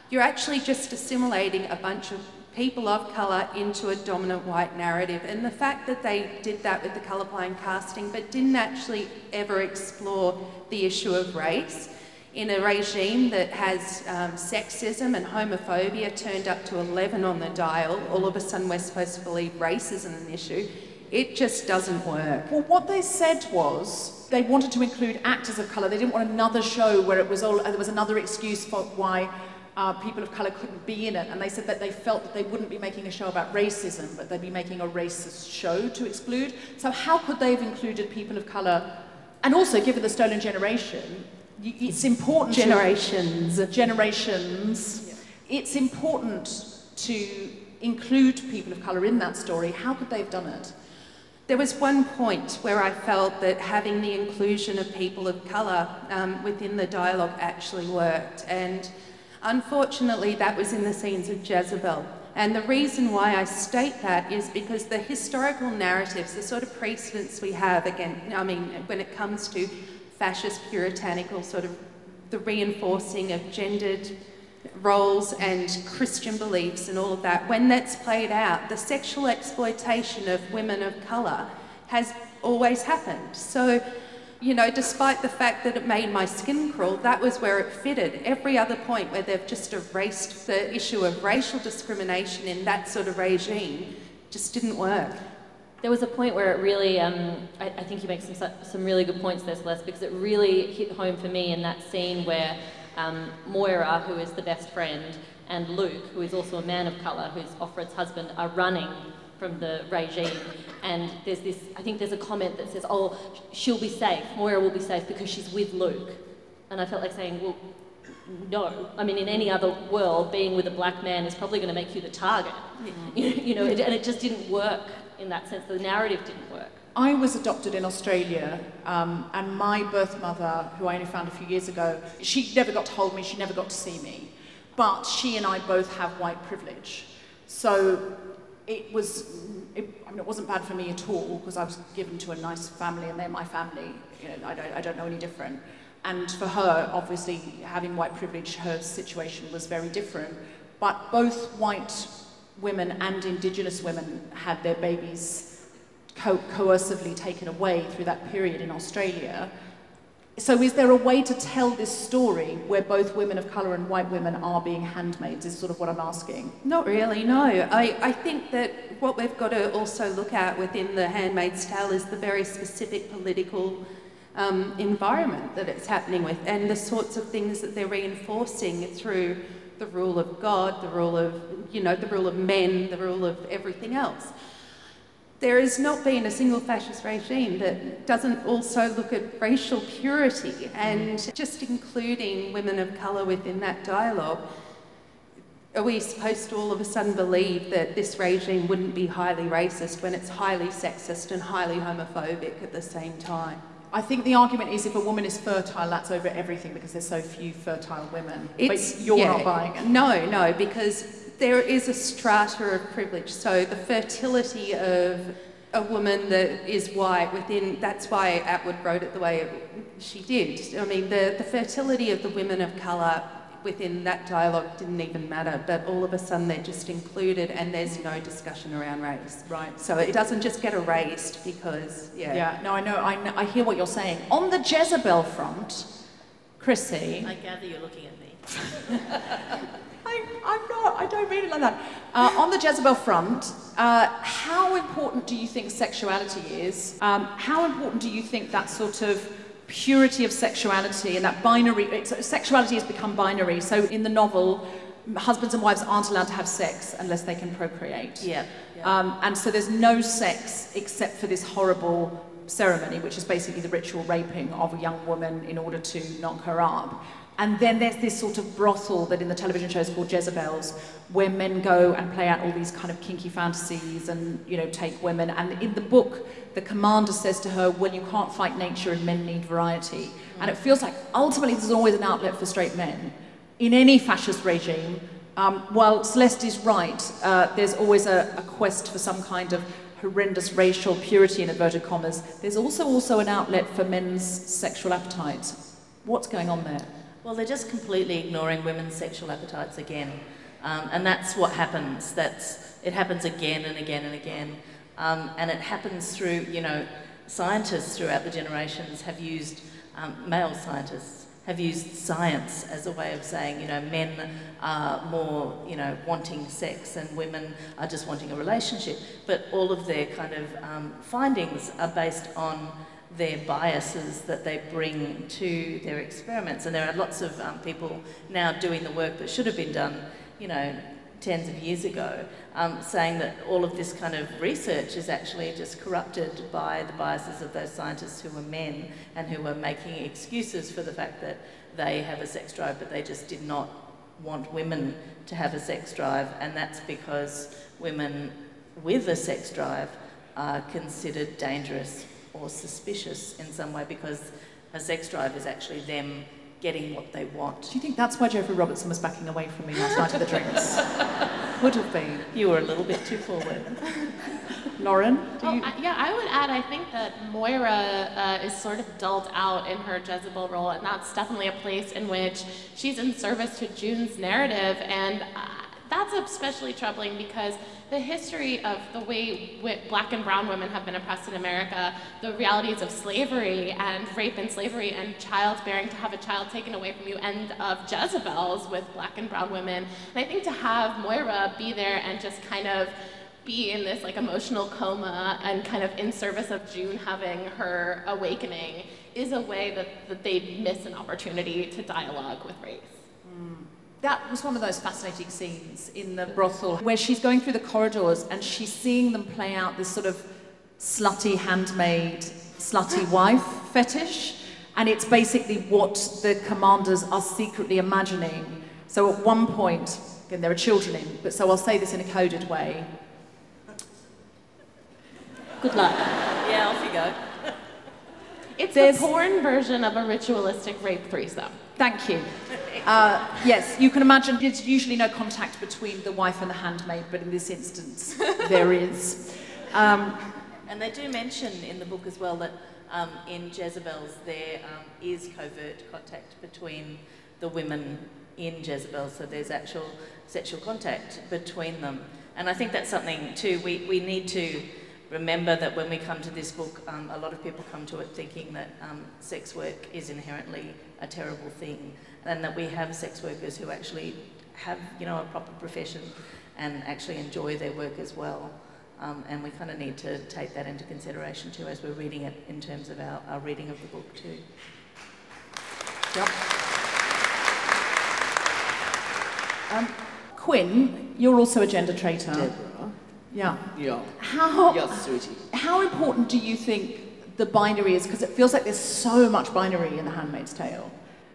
you're actually just assimilating a bunch of people of colour into a dominant white narrative. And the fact that they did that with the colourblind casting but didn't actually ever explore the issue of race in a regime that has sexism and homophobia turned up to 11 on the dial, all of a sudden we're supposed to believe race isn't an issue. It just doesn't work. Well, what they said was they wanted to include actors of colour. They didn't want another show where it was all, there was another excuse for why people of colour couldn't be in it, and they said that they felt that they wouldn't be making a show about racism, but they'd be making a racist show to exclude. So how could they have included people of colour? And also, given the stolen generation, it's important yeah. It's important to include people of colour in that story. How could they have done it? There was one point where I felt that having the inclusion of people of colour within the dialogue actually worked, and unfortunately, that was in the scenes of Jezebel. And the reason why I state that is because the historical narratives, the sort of precedents we have, when it comes to fascist, puritanical, sort of the reinforcing of gendered roles and Christian beliefs and all of that, when that's played out, the sexual exploitation of women of colour has always happened. So, you know, despite the fact that it made my skin crawl, that was where it fitted. Every other point where they've just erased the issue of racial discrimination in that sort of regime just didn't work. There was a point where it really, I think you make some really good points there, Celeste, because it really hit home for me in that scene where Moira, who is the best friend, and Luke, who is also a man of colour, who's Offred's husband, are running from the regime, and there's this, I think there's a comment that says, oh, she'll be safe, Moira will be safe because she's with Luke. And I felt like saying, well, no. I mean, in any other world, being with a black man is probably going to make you the target. And it just didn't work in that sense. The narrative didn't work. I was adopted in Australia, and my birth mother, who I only found a few years ago, she never got to hold me, she never got to see me. But she and I both have white privilege. So it wasn't bad for me at all because I was given to a nice family and they're my family. I don't know any different. And for her, obviously, having white privilege, her situation was very different. But both white women and Indigenous women had their babies coercively taken away through that period in Australia. So is there a way to tell this story where both women of colour and white women are being handmaids is sort of what I'm asking? Not really, no. I think that what we've got to also look at within The Handmaid's Tale is the very specific political environment that it's happening with and the sorts of things that they're reinforcing through the rule of God, the rule of men, the rule of everything else. There has not been a single fascist regime that doesn't also look at racial purity, and just including women of colour within that dialogue. Are we supposed to all of a sudden believe that this regime wouldn't be highly racist when it's highly sexist and highly homophobic at the same time? I think the argument is if a woman is fertile, that's over everything because there's so few fertile women. But you're not buying it. No, because there is a strata of privilege. So the fertility of a woman that is white within, that's why Atwood wrote it the way she did. I mean, the fertility of the women of colour within that dialogue didn't even matter, but all of a sudden they're just included and there's no discussion around race. Right. So it doesn't just get erased because, yeah. Yeah, no, I know, I hear what you're saying. On the Jezebel front, Krissy... I gather you're looking at me. I'm not, I don't mean it like that. On the Jezebel front, how important do you think sexuality is? How important do you think that sort of purity of sexuality and that binary, sexuality has become binary. So in the novel, husbands and wives aren't allowed to have sex unless they can procreate. Yeah. And so there's no sex except for this horrible ceremony, which is basically the ritual raping of a young woman in order to knock her up. And then there's this sort of brothel that in the television show is called Jezebels, where men go and play out all these kind of kinky fantasies and, you know, take women. And in the book, the commander says to her, well, you can't fight nature and men need variety. Mm. And it feels like ultimately there's always an outlet for straight men in any fascist regime. While Celeste is right, there's always a quest for some kind of horrendous racial purity in inverted commas. There's also an outlet for men's sexual appetites. What's going on there? Well, they're just completely ignoring women's sexual appetites again. And that's what happens. It happens again and again and again. And it happens through, you know, scientists throughout the generations have used, male scientists have used science as a way of saying, you know, men are more, you know, wanting sex and women are just wanting a relationship. But all of their kind of findings are based on their biases that they bring to their experiments. And there are lots of people now doing the work that should have been done, you know, tens of years ago, saying that all of this kind of research is actually just corrupted by the biases of those scientists who were men and who were making excuses for the fact that they have a sex drive, but they just did not want women to have a sex drive. And that's because women with a sex drive are considered dangerous or suspicious in some way, because a sex drive is actually them getting what they want. Do you think that's why Geoffrey Robertson was backing away from me last night at the drinks? Would have been. You were a little bit too forward. Lauren? I would add, I think that Moira is sort of dulled out in her Jezebel role, and that's definitely a place in which she's in service to June's narrative, and that's especially troubling because the history of the way black and brown women have been oppressed in America, the realities of slavery and rape and slavery and childbearing, to have a child taken away from you, and of Jezebels with black and brown women. And I think to have Moira be there and just kind of be in this like emotional coma and kind of in service of June having her awakening is a way that they miss an opportunity to dialogue with race. Mm. That was one of those fascinating scenes in the brothel where she's going through the corridors and she's seeing them play out this sort of slutty handmaid, slutty wife fetish. And it's basically what the commanders are secretly imagining. So at one point, again, there are children in, but so I'll say this in a coded way. Good luck. Yeah, off you go. It's the porn version of a ritualistic rape threesome. Thank you. Yes, you can imagine there's usually no contact between the wife and the handmaid, but in this instance, there is. And they do mention in the book as well that in Jezebels there is covert contact between the women in Jezebel, so there's actual sexual contact between them. And I think that's something too, we need to remember that when we come to this book, a lot of people come to it thinking that sex work is inherently a terrible thing, and that we have sex workers who actually have, you know, a proper profession and actually enjoy their work as well. And we kind of need to take that into consideration too as we're reading it in terms of our reading of the book too. Yep. Quinn, you're also a gender traitor. Deborah. Yeah. Yeah. How important do you think the binary is? Because it feels like there's so much binary in The Handmaid's Tale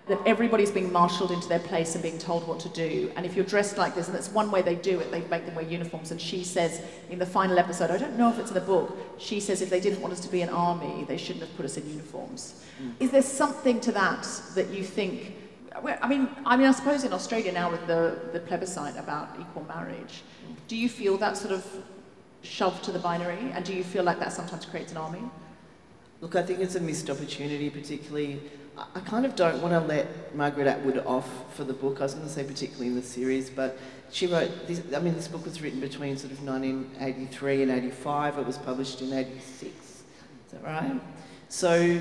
that everybody's being marshalled into their place and being told what to do. And if you're dressed like this, and that's one way they do it, they make them wear uniforms. And she says in the final episode, I don't know if it's in the book, she says if they didn't want us to be an army, they shouldn't have put us in uniforms. Mm. Is there something to that you think... I mean, I suppose in Australia now with the plebiscite about equal marriage, do you feel that sort of shoved to the binary? And do you feel like that sometimes creates an army? Look, I think it's a missed opportunity, particularly... I kind of don't want to let Margaret Atwood off for the book. I was going to say particularly in the series, but she wrote... This, I mean, this book was written between sort of 1983 and 85. It was published in 86. Is that right? So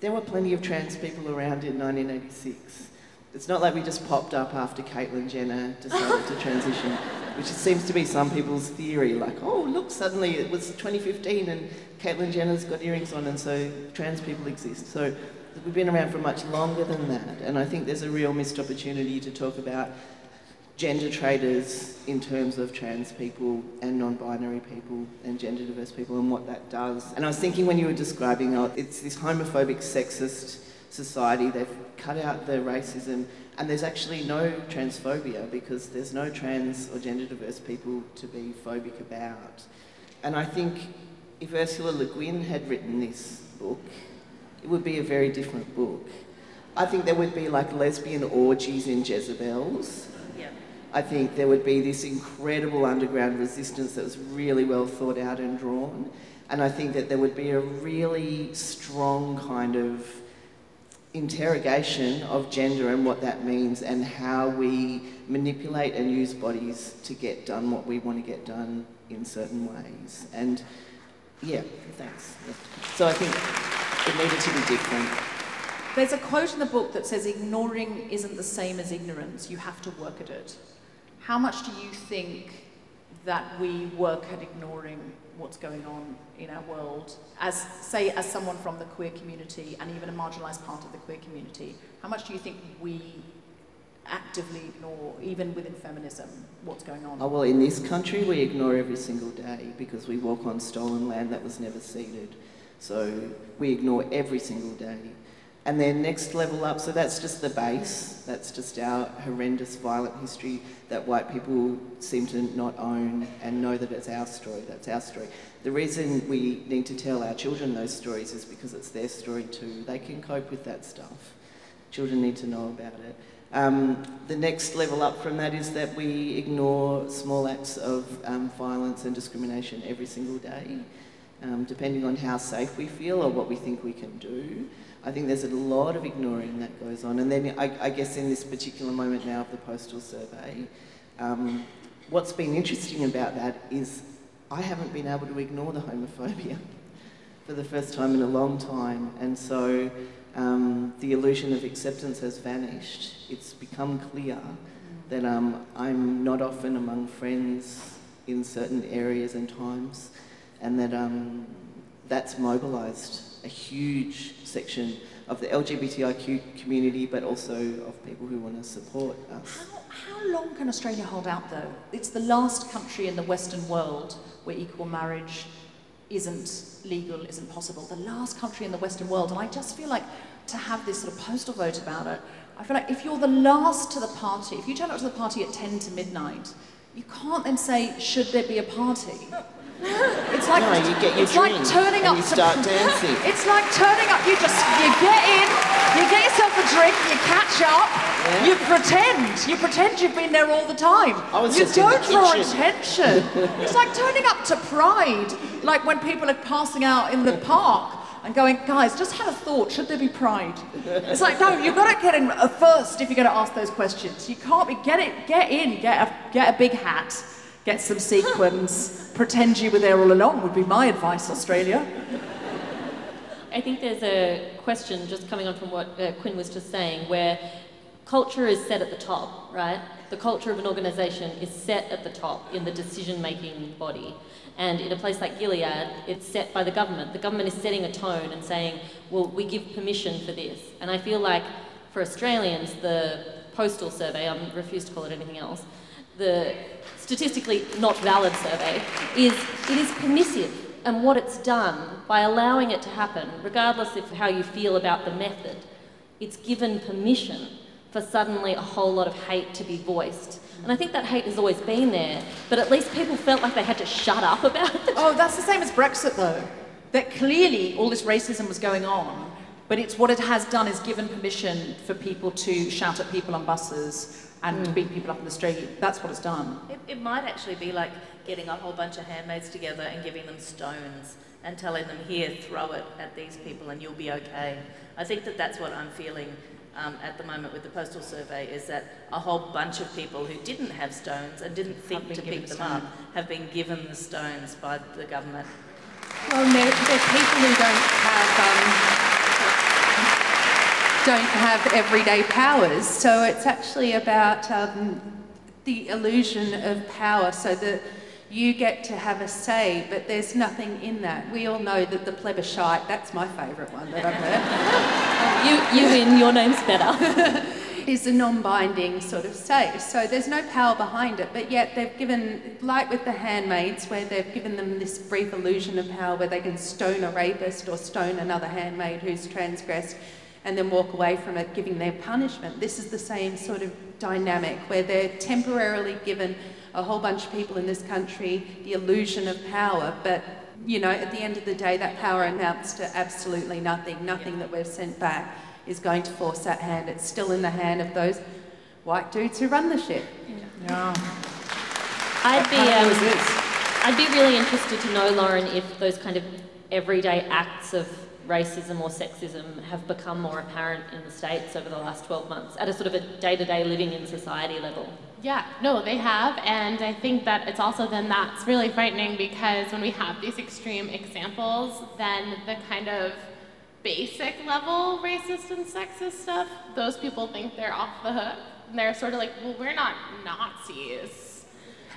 there were plenty of trans people around in 1986. It's not like we just popped up after Caitlyn Jenner decided to transition, which seems to be some people's theory, like, oh, look, suddenly it was 2015 and Caitlyn Jenner's got earrings on and so trans people exist. So we've been around for much longer than that, and I think there's a real missed opportunity to talk about gender traders in terms of trans people and non-binary people and gender diverse people and what that does. And I was thinking when you were describing, oh, it's this homophobic, sexist society, they've cut out the racism, and there's actually no transphobia because there's no trans or gender diverse people to be phobic about. And I think if Ursula Le Guin had written this book, it would be a very different book. I think there would be like lesbian orgies in Jezebels. Yeah. I think there would be this incredible underground resistance that was really well thought out and drawn. And I think that there would be a really strong kind of interrogation of gender and what that means and how we manipulate and use bodies to get done what we want to get done in certain ways. And yeah, thanks. So I think it needed to be different. There's a quote in the book that says, ignoring isn't the same as ignorance, you have to work at it. How much do you think that we work at ignoring what's going on in our world, as someone from the queer community and even a marginalised part of the queer community? How much do you think we actively ignore, even within feminism, what's going on? Oh, well, in this country, we ignore every single day because we walk on stolen land that was never ceded. So we ignore every single day. And then next level up, so that's just the base, that's just our horrendous violent history that white people seem to not own and know that it's our story, that's our story. The reason we need to tell our children those stories is because it's their story too. They can cope with that stuff. Children need to know about it. The next level up from that is that we ignore small acts of violence and discrimination every single day, depending on how safe we feel or what we think we can do. I think there's a lot of ignoring that goes on. And then I guess in this particular moment now of the postal survey, what's been interesting about that is I haven't been able to ignore the homophobia for the first time in a long time. And so the illusion of acceptance has vanished. It's become clear that I'm not often among friends in certain areas and times, and that that's mobilised a huge section of the LGBTIQ community, but also of people who want to support us. How long can Australia hold out, though? It's the last country in the Western world where equal marriage isn't legal, isn't possible. The last country in the Western world. And I just feel like to have this sort of postal vote about it, I feel like if you're the last to the party, if you turn up to the party at 10 to midnight, you can't then say, should there be a party? It's like, no, you get your it's like turning up. You start dancing. It's like turning up. You get in, you get yourself a drink, you catch up, yeah. you pretend you've been there all the time. You don't draw attention. It's like turning up to Pride, like when people are passing out in the park and going, guys, just have a thought. Should there be Pride? It's like, no, you've got to get in first if you're going to ask those questions. You can't be get a big hat. Get some sequins, pretend you were there all along would be my advice, Australia. I think there's a question just coming on from what Quinn was just saying, where culture is set at the top, right? The culture of an organisation is set at the top in the decision-making body. And in a place like Gilead, it's set by the government. The government is setting a tone and saying, well, we give permission for this. And I feel like for Australians, the postal survey, I refuse to call it anything else, the statistically not valid survey, it is permissive. And what it's done, by allowing it to happen, regardless of how you feel about the method, it's given permission for suddenly a whole lot of hate to be voiced. And I think that hate has always been there, but at least people felt like they had to shut up about it. Oh, that's the same as Brexit, though. That clearly all this racism was going on, but it's what it has done is given permission for people to shout at people on buses and beat people up in the street. That's what it's done. It might actually be like getting a whole bunch of handmaids together and giving them stones and telling them, here, throw it at these people and you'll be okay. I think that that's what I'm feeling at the moment with the postal survey, is that a whole bunch of people who didn't have stones and didn't think to pick them up have been given the stones by the government. Well, there's people who don't have everyday powers, so it's actually about the illusion of power, so that you get to have a say, but there's nothing in that. We all know that the plebiscite, that's my favourite one that I've heard. You win, your name's better. Is a non-binding sort of say. So there's no power behind it, but yet they've given, like with the handmaids, where they've given them this brief illusion of power where they can stone a rapist or stone another handmaid who's transgressed and then walk away from it, giving their punishment. This is the same sort of dynamic where they're temporarily given, a whole bunch of people in this country, the illusion of power, but you know, at the end of the day, that power amounts to absolutely nothing. Nothing that we've sent back is going to force that hand. It's still in the hand of those white dudes who run the ship. Yeah. I'd be really interested to know, Lauren, if those kind of everyday acts of racism or sexism have become more apparent in the States over the last 12 months at a sort of a day-to-day living in society level. Yeah, no, they have, and I think that it's also then that's really frightening, because when we have these extreme examples, then the kind of basic level racist and sexist stuff, those people think they're off the hook, and they're sort of like, well, we're not Nazis.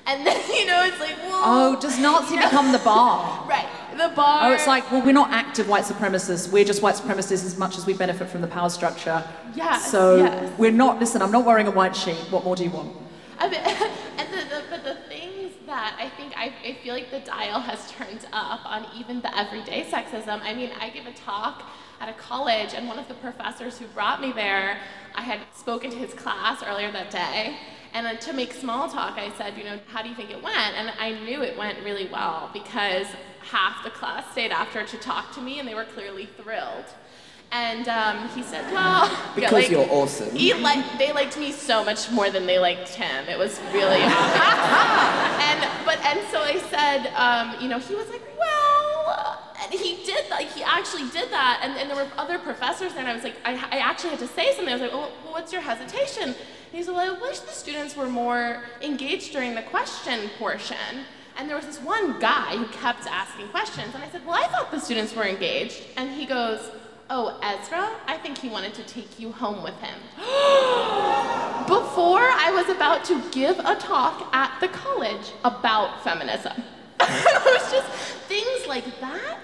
And then, you know, it's like, whoa. Oh, does Nazi become the bar? Right, the bar. Oh, it's like, well, we're not active white supremacists. We're just white supremacists as much as we benefit from the power structure. Yeah. So We're not, listen, I'm not wearing a white sheet. What more do you want? I mean, and the things that I think, I feel like the dial has turned up on even the everyday sexism. I mean, I give a talk at a college, and one of the professors who brought me there, I had spoken to his class earlier that day. And to make small talk, I said, you know, how do you think it went? And I knew it went really well, because half the class stayed after to talk to me, and they were clearly thrilled. And he said, well... Because you're awesome. They liked me so much more than they liked him. It was really awesome. And so I said, you know, he was like, well... And he actually did that. And there were other professors there, and I was like, I actually had to say something. I was like, well, what's your hesitation? And he said, well, I wish the students were more engaged during the question portion. And there was this one guy who kept asking questions. And I said, well, I thought the students were engaged. And he goes, oh, Ezra, I think he wanted to take you home with him. Before I was about to give a talk at the college about feminism. It was just things like that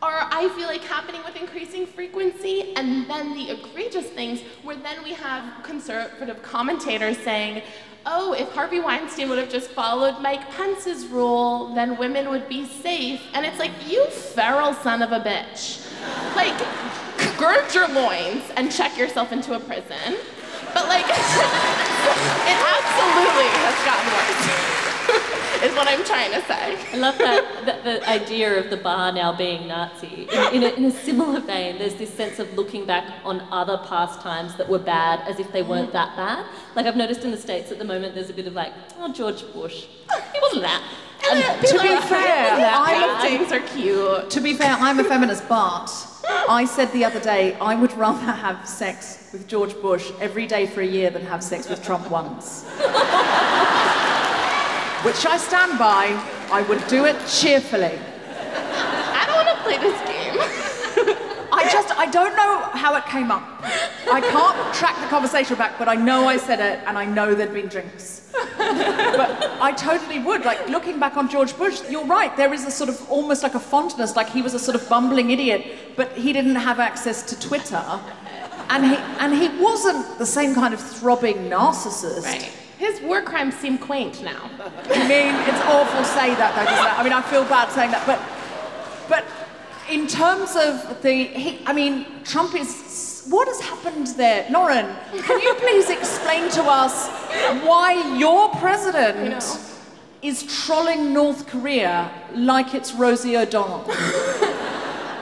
are, I feel like, happening with increasing frequency, and then the egregious things where then we have conservative commentators saying, oh, if Harvey Weinstein would have just followed Mike Pence's rule, then women would be safe. And it's like, you feral son of a bitch. Like, gird your loins and check yourself into a prison. But like, it absolutely has gotten worse. Is what I'm trying to say. I love that the idea of the bar now being Nazi. In a similar vein, there's this sense of looking back on other pastimes that were bad as if they weren't that bad. Like, I've noticed in the States at the moment, there's a bit of like, oh, George Bush. He wasn't that. To be fair, things are cute. To be fair, I'm a feminist, but I said the other day, I would rather have sex with George Bush every day for a year than have sex with Trump once. Which I stand by. I would do it cheerfully. I don't want to play this game. I don't know how it came up. I can't track the conversation back, but I know I said it, and I know there'd been drinks. But I totally would. Like, looking back on George Bush, you're right, there is a sort of, almost like a fondness, like he was a sort of bumbling idiot, but he didn't have access to Twitter. And he wasn't the same kind of throbbing narcissist. Right. His war crimes seem quaint now. I mean, it's awful to say that, though, isn't it? I mean, I feel bad saying that, but in terms of Trump is... What has happened there? Lauren, can you please explain to us why your president is trolling North Korea like it's Rosie O'Donnell?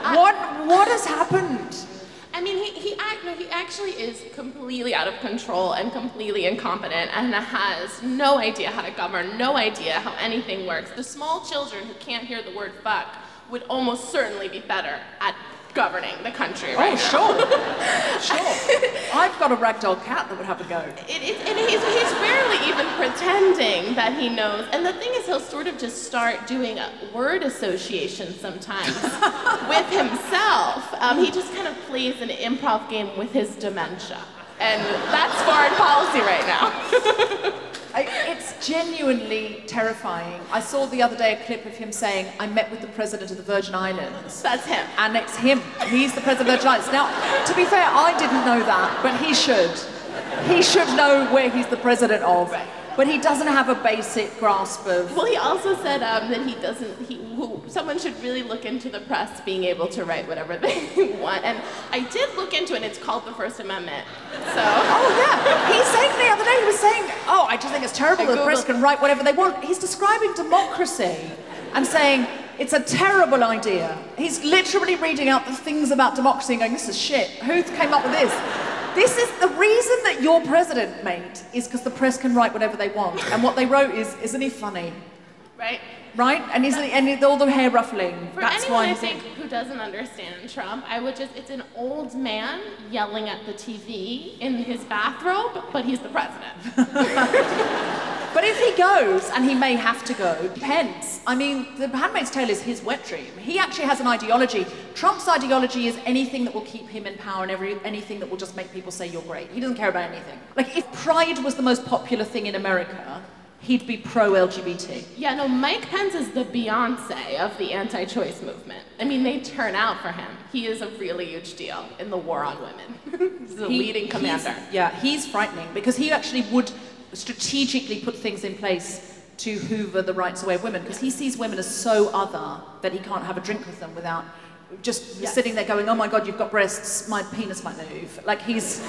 What has happened? I mean, he he actually is completely out of control and completely incompetent and has no idea how to govern, no idea how anything works. The small children who can't hear the word fuck would almost certainly be better at governing the country right now. Sure. I've got a ragdoll cat that would have a go. And he's barely even pretending that he knows. And the thing is, he'll sort of just start doing a word association sometimes with himself. He just kind of plays an improv game with his dementia. And that's foreign policy right now. It's genuinely terrifying. I saw the other day a clip of him saying, I met with the president of the Virgin Islands. That's him. And it's him. He's the president of the Virgin Islands. Now, to be fair, I didn't know that, but he should. He should know where he's the president of. Right. But he doesn't have a basic grasp of... Well, he also said that he doesn't... someone should really look into the press being able to write whatever they want. And I did look into it, and it's called the First Amendment. So... Oh, yeah. He's saying the other day, he was saying, I just think it's terrible that the press can write whatever they want. He's describing democracy and saying, it's a terrible idea. He's literally reading out the things about democracy and going, this is shit. Who came up with this? This is the reason that your president, mate, is because the press can write whatever they want. And what they wrote is, isn't he funny? Right. Right? And all the hair ruffling. That's anyone, I think, who doesn't understand Trump, it's an old man yelling at the TV in his bathrobe, but he's the president. But if he goes, and he may have to go, Pence, The Handmaid's Tale is his wet dream. He actually has an ideology. Trump's ideology is anything that will keep him in power and anything that will just make people say you're great. He doesn't care about anything. Like, if pride was the most popular thing in America, he'd be pro-LGBT. Yeah, no, Mike Pence is the Beyoncé of the anti-choice movement. They turn out for him. He is a really huge deal in the war on women. He's the leading commander. He's frightening because he actually would strategically put things in place to hoover the rights away of women because he sees women as so other that he can't have a drink with them without just sitting there going, oh my God, you've got breasts, my penis might move. Like he's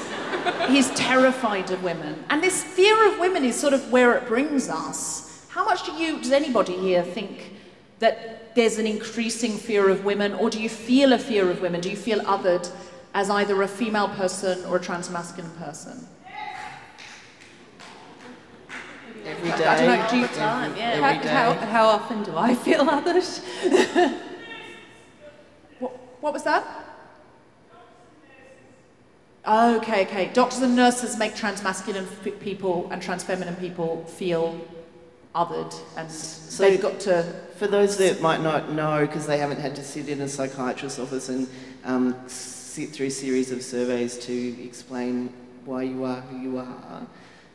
terrified of women. And this fear of women is sort of where it brings us. How much does anybody here think that there's an increasing fear of women, or do you feel a fear of women? Do you feel othered as either a female person or a trans masculine person? Every day. I don't know, do you, every day. How often do I feel othered? What was that? Okay. Doctors and nurses make transmasculine people and transfeminine people feel othered, and so they've got to... For those that might not know, because they haven't had to sit in a psychiatrist's office and sit through a series of surveys to explain why you are who you are,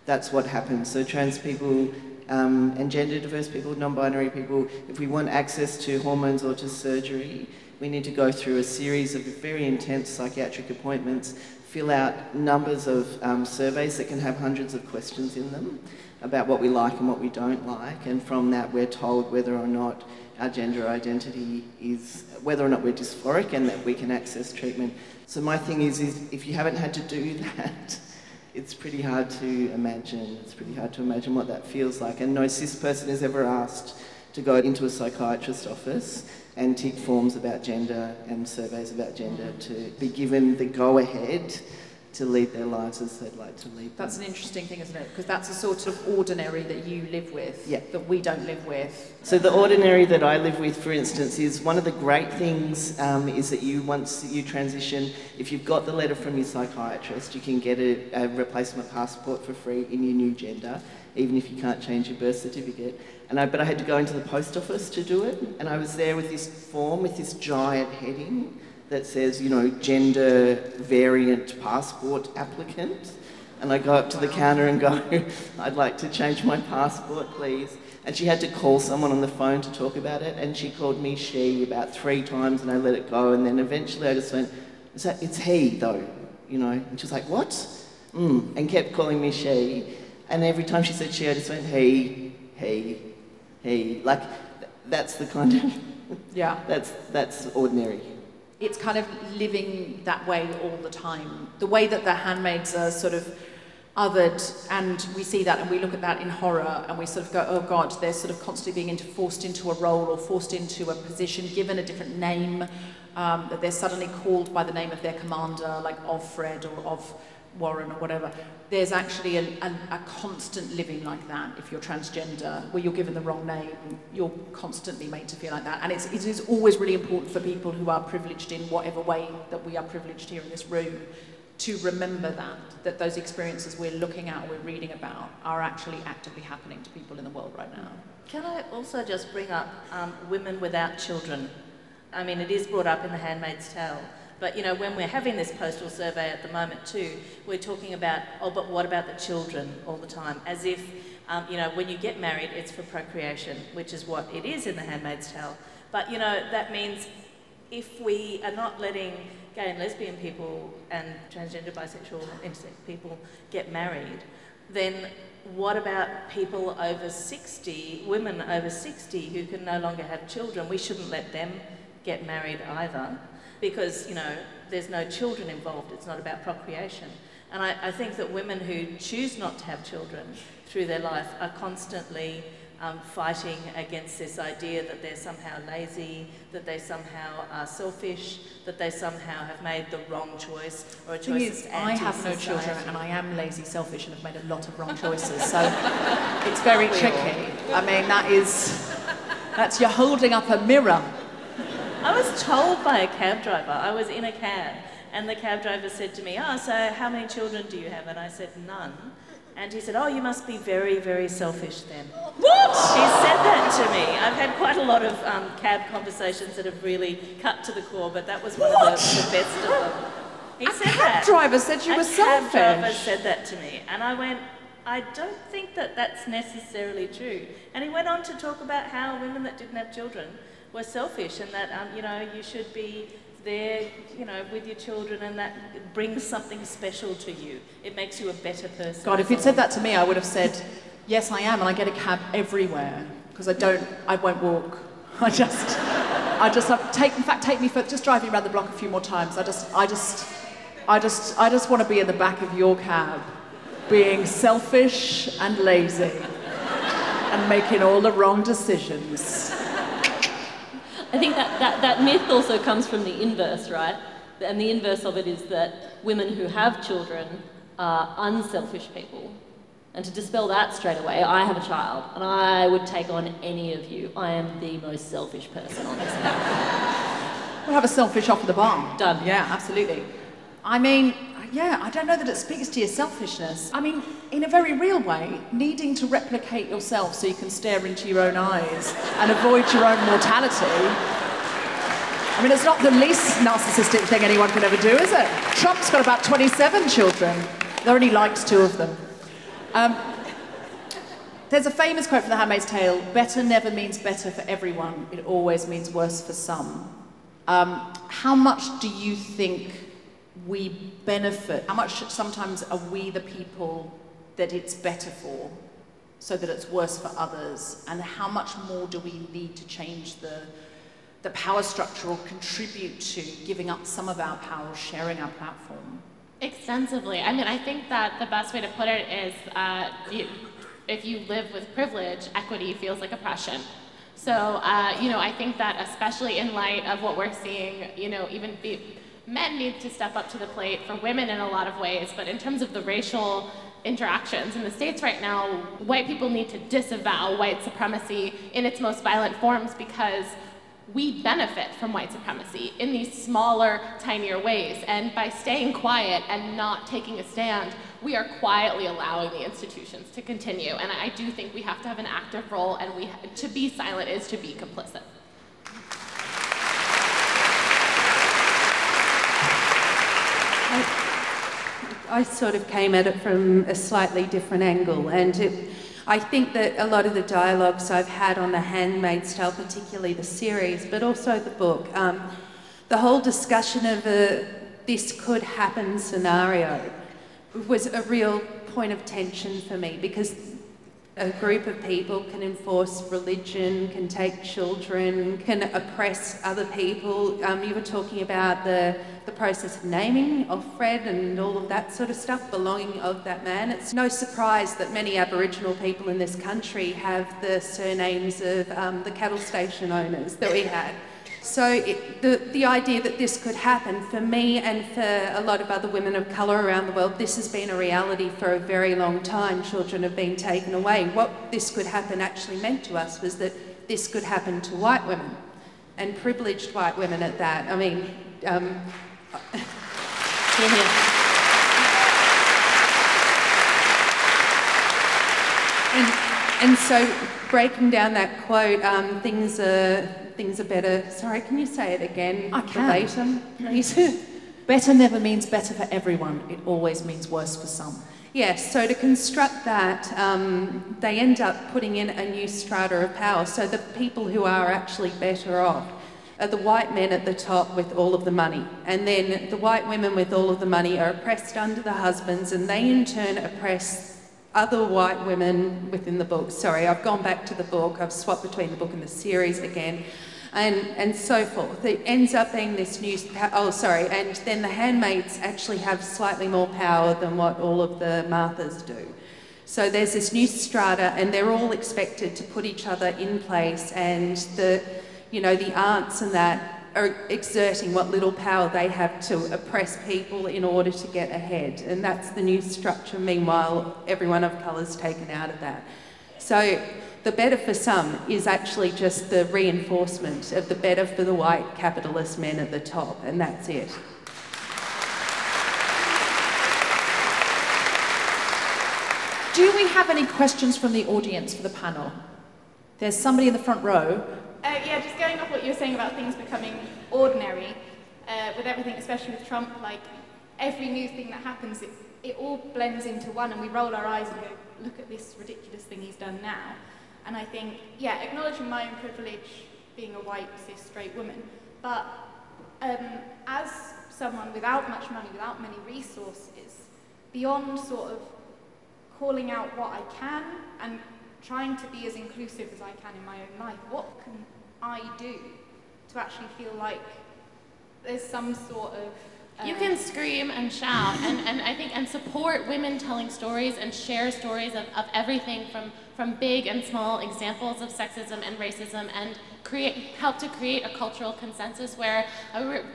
that's what happens. So trans people... and gender diverse people, non-binary people, if we want access to hormones or to surgery, we need to go through a series of very intense psychiatric appointments, fill out numbers of surveys that can have hundreds of questions in them about what we like and what we don't like, and from that we're told whether or not our gender identity is, whether or not we're dysphoric and that we can access treatment. So my thing is if you haven't had to do that, it's pretty hard to imagine. It's pretty hard to imagine what that feels like. And no cis person is ever asked to go into a psychiatrist's office and tick forms about gender and surveys about gender to be given the go-ahead to lead their lives as they'd like to lead them. That's an interesting thing, isn't it? Because that's a sort of ordinary that you live with, that we don't live with. So the ordinary that I live with, for instance, is one of the great things is that once you transition, if you've got the letter from your psychiatrist, you can get a replacement passport for free in your new gender, even if you can't change your birth certificate. But I had to go into the post office to do it, and I was there with this form, with this giant heading that says, gender variant passport applicant. And I go up to the counter and go, I'd like to change my passport, please. And she had to call someone on the phone to talk about it, and she called me she about 3 times, and I let it go. And then eventually I just went, it's he though, And she was like, what? And kept calling me she. And every time she said she, I just went, he. Like, that's the kind of... Yeah. That's ordinary. It's kind of living that way all the time. The way that the handmaids are sort of othered, and we see that and we look at that in horror and we sort of go, oh God, they're sort of constantly being forced into a role or forced into a position, given a different name, that they're suddenly called by the name of their commander, like of Fred or of Warren or whatever. There's actually a constant living like that if you're transgender, where you're given the wrong name, you're constantly made to feel like that. And it is always really important for people who are privileged in whatever way that we are privileged here in this room to remember that those experiences we're looking at, we're reading about, are actually actively happening to people in the world right now. Can I also just bring up women without children? I mean, it is brought up in The Handmaid's Tale. But, you know, when we're having this postal survey at the moment too, we're talking about, oh, but what about the children all the time? As if, you know, when you get married, it's for procreation, which is what it is in The Handmaid's Tale. But, you know, that means if we are not letting gay and lesbian people and transgender, bisexual, intersex people get married, then what about people over 60, women over 60 who can no longer have children? We shouldn't let them get married either, because, you know, there's no children involved. It's not about procreation. And I think that women who choose not to have children through their life are constantly fighting against this idea that they're somehow lazy, that they somehow are selfish, that they somehow have made the wrong choice, or a choice that's anti-society. I have no children and I am lazy, selfish, and have made a lot of wrong choices. So it's very tricky. I mean, that's you're holding up a mirror. I was told by a cab driver, I was in a cab, and the cab driver said to me, so how many children do you have? And I said, none. And he said, oh, you must be very, very selfish then. What? He said that to me. I've had quite a lot of cab conversations that have really cut to the core, but that was one of the best of them. A cab driver said that to me, and I went, I don't think that that's necessarily true. And he went on to talk about how women that didn't have children were selfish, and that you know, you should be there, you know, with your children, and that brings something special to you. It makes you a better person. God, if you'd said that to me, I would have said, yes, I am, and I get a cab everywhere because I won't walk. Take me for just driving around the block a few more times. I just want to be in the back of your cab, being selfish and lazy, and making all the wrong decisions. I think that myth also comes from the inverse, right? And the inverse of it is that women who have children are unselfish people. And to dispel that straight away, I have a child, and I would take on any of you. I am the most selfish person on this planet. We'll have a selfish off the bar. Done. Yeah, absolutely. I mean, yeah, I don't know that it speaks to your selfishness. I mean, in a very real way, needing to replicate yourself so you can stare into your own eyes and avoid your own mortality. I mean, it's not the least narcissistic thing anyone could ever do, is it? Trump's got about 27 children. There only likes two of them. There's a famous quote from The Handmaid's Tale, better never means better for everyone. It always means worse for some. How much do you think we benefit? How much sometimes are we the people that it's better for so that it's worse for others? And how much more do we need to change the power structure or contribute to giving up some of our power, sharing our platform? Extensively. I mean, I think that the best way to put it is if you live with privilege, equity feels like oppression. So, you know, I think that especially in light of what we're seeing, you know, even men need to step up to the plate for women in a lot of ways, but in terms of the racial interactions in the States right now, white people need to disavow white supremacy in its most violent forms because we benefit from white supremacy in these smaller, tinier ways. And by staying quiet and not taking a stand, we are quietly allowing the institutions to continue. And I do think we have to have an active role, and to be silent is to be complicit. I sort of came at it from a slightly different angle, and I think that a lot of the dialogues I've had on The Handmaid's Tale, particularly the series, but also the book, the whole discussion of a this could happen scenario was a real point of tension for me, because a group of people can enforce religion, can take children, can oppress other people. You were talking about the process of naming of Fred and all of that sort of stuff, belonging of that man. It's no surprise that many Aboriginal people in this country have the surnames of the cattle station owners that we had. So the idea that this could happen, for me and for a lot of other women of colour around the world, this has been a reality for a very long time. Children have been taken away. What this could happen actually meant to us was that this could happen to white women, and privileged white women at that. I mean, And so breaking down that quote, things are better. Sorry, can you say it again? I can. Better never means better for everyone. It always means worse for some. Yes, so to construct that, they end up putting in a new strata of power. So the people who are actually better off are the white men at the top with all of the money. And then the white women with all of the money are oppressed under the husbands, and they in turn oppress other white women within the book. Sorry, I've gone back to the book. I've swapped between the book and the series again. And so forth. It ends up being this new... and then the handmaids actually have slightly more power than what all of the Marthas do. So there's this new strata, and they're all expected to put each other in place, and the aunts and that are exerting what little power they have to oppress people in order to get ahead. And that's the new structure. Meanwhile, everyone of colour's taken out of that. So... the better for some is actually just the reinforcement of the better for the white capitalist men at the top, and that's it. Do we have any questions from the audience for the panel? There's somebody in the front row. Just going off what you were saying about things becoming ordinary, with everything, especially with Trump, like every new thing that happens, it all blends into one, and we roll our eyes and go, look at this ridiculous thing he's done now. And I think, acknowledging my own privilege, being a white, cis, straight woman, but as someone without much money, without many resources, beyond sort of calling out what I can and trying to be as inclusive as I can in my own life, what can I do to actually feel like there's some sort of... You can scream and shout and support women telling stories and share stories of everything from big and small examples of sexism and racism, and help to create a cultural consensus where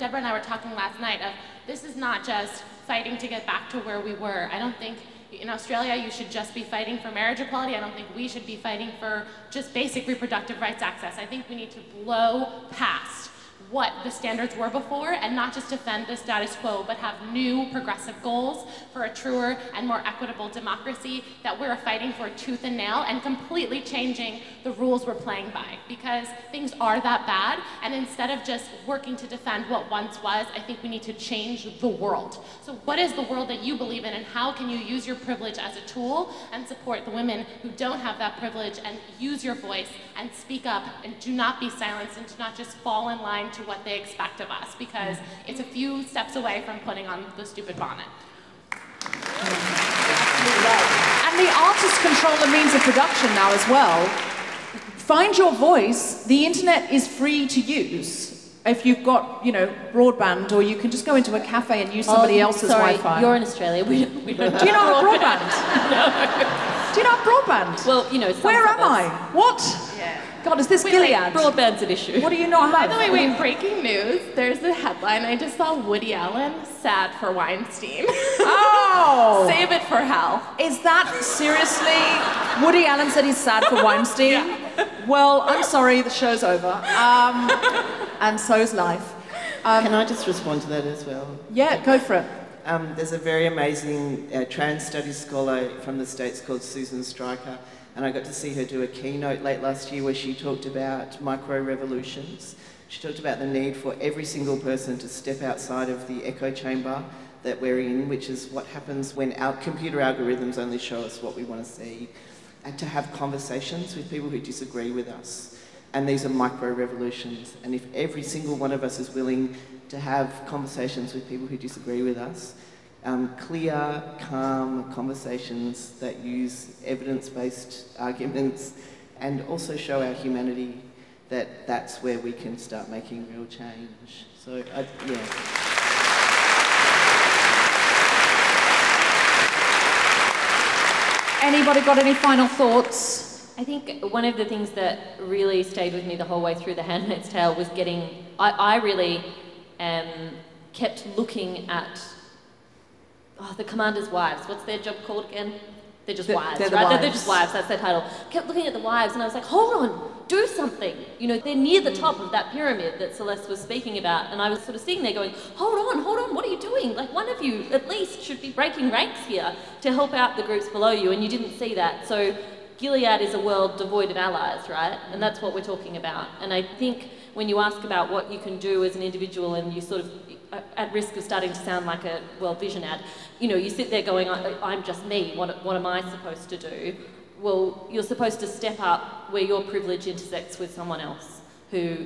Deborah and I were talking last night of, this is not just fighting to get back to where we were. I don't think in Australia you should just be fighting for marriage equality. I don't think we should be fighting for just basic reproductive rights access. I think we need to blow past what the standards were before, and not just defend the status quo, but have new progressive goals for a truer and more equitable democracy that we're fighting for tooth and nail, and completely changing the rules we're playing by, because things are that bad. And instead of just working to defend what once was, I think we need to change the world. So what is the world that you believe in, and how can you use your privilege as a tool and support the women who don't have that privilege, and use your voice and speak up, and do not be silenced, and do not just fall in line to what they expect of us, because it's a few steps away from putting on the stupid bonnet. And the artists control the means of production now as well. Find your voice. The internet is free to use. If you've got, broadband, or you can just go into a cafe and use somebody else's Wi-Fi. You're in Australia. We don't do you not have broadband? No. Do you not have broadband? Well, where am I? What? Yeah. God, is this Gilead? Like, broadband's an issue. What do you not have? By the way, breaking news. There's a headline I just saw: Woody Allen, sad for Weinstein. Oh! Save it for hell. Is that seriously? Woody Allen said he's sad for Weinstein? Yeah. Well, I'm sorry, the show's over. And so's life. Can I just respond to that as well? Yeah, go for it. There's a very amazing trans studies scholar from the States called Susan Stryker. And I got to see her do a keynote late last year where she talked about micro-revolutions. She talked about the need for every single person to step outside of the echo chamber that we're in, which is what happens when our computer algorithms only show us what we want to see, and to have conversations with people who disagree with us. And these are micro-revolutions. And if every single one of us is willing to have conversations with people who disagree with us, clear, calm conversations that use evidence-based arguments and also show our humanity, that's where we can start making real change. So, Anybody got any final thoughts? I think one of the things that really stayed with me the whole way through The Handmaid's Tale was getting... I really kept looking at the commanders' wives. What's their job called again? They're just wives, right? They're just wives, that's their title. Kept looking at the wives and I was like, hold on, do something. You know, they're near the top of that pyramid that Celeste was speaking about, and I was sort of sitting there going, hold on, what are you doing? Like, one of you at least should be breaking ranks here to help out the groups below you, and you didn't see that. So Gilead is a world devoid of allies, right? And that's what we're talking about. And I think when you ask about what you can do as an individual, and you sort of, at risk of starting to sound like a World Vision ad, you know, you sit there going, I'm just me, what am I supposed to do? Well, you're supposed to step up where your privilege intersects with someone else who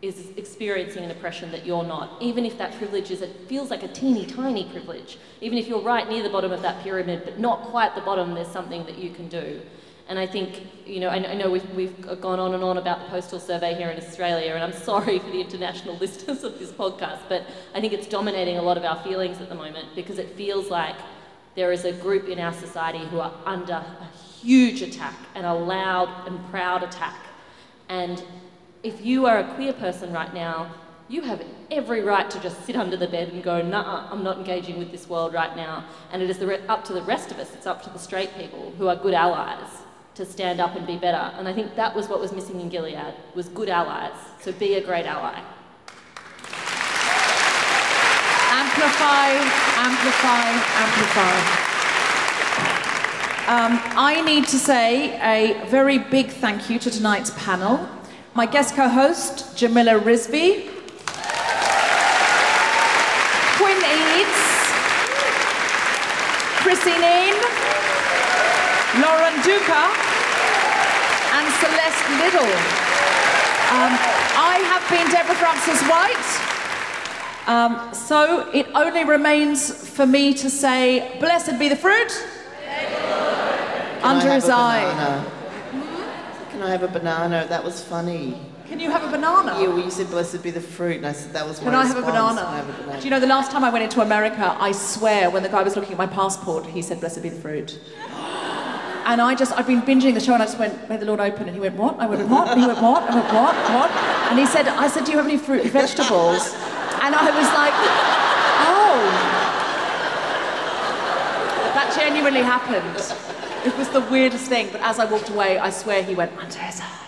is experiencing an oppression that you're not, even if that privilege feels like a teeny tiny privilege. Even if you're right near the bottom of that pyramid, but not quite the bottom, there's something that you can do. And I think, you know, I know we've gone on and on about the postal survey here in Australia, and I'm sorry for the international listeners of this podcast, but I think it's dominating a lot of our feelings at the moment, because it feels like there is a group in our society who are under a huge attack, and a loud and proud attack. And if you are a queer person right now, you have every right to just sit under the bed and go, nah, I'm not engaging with this world right now. And it is up to the rest of us, it's up to the straight people who are good allies to stand up and be better. And I think that was what was missing in Gilead, was good allies. So be a great ally. Amplify. I need to say a very big thank you to tonight's panel. My guest co-host, Jamila Rizvi. Quinn Eades. Krissy Kneen. Lauren Duca and Celeste Liddle. I have been Deborah Francis-White. So it only remains for me to say, blessed be the fruit. Under his eye. Can I have a banana? That was funny. Can you have a banana? Yeah, well, you said blessed be the fruit, and I said that was my response. Can I have a banana? Do you know, the last time I went into America, I swear, when the guy was looking at my passport, he said, blessed be the fruit. And I've been binging the show, and I just went, may the Lord open. And he went, what? I went, what? And he went, what? I went, what? And he said, I said, do you have any fruit and vegetables? And I was like, oh. That genuinely happened. It was the weirdest thing. But as I walked away, I swear he went, under his eye.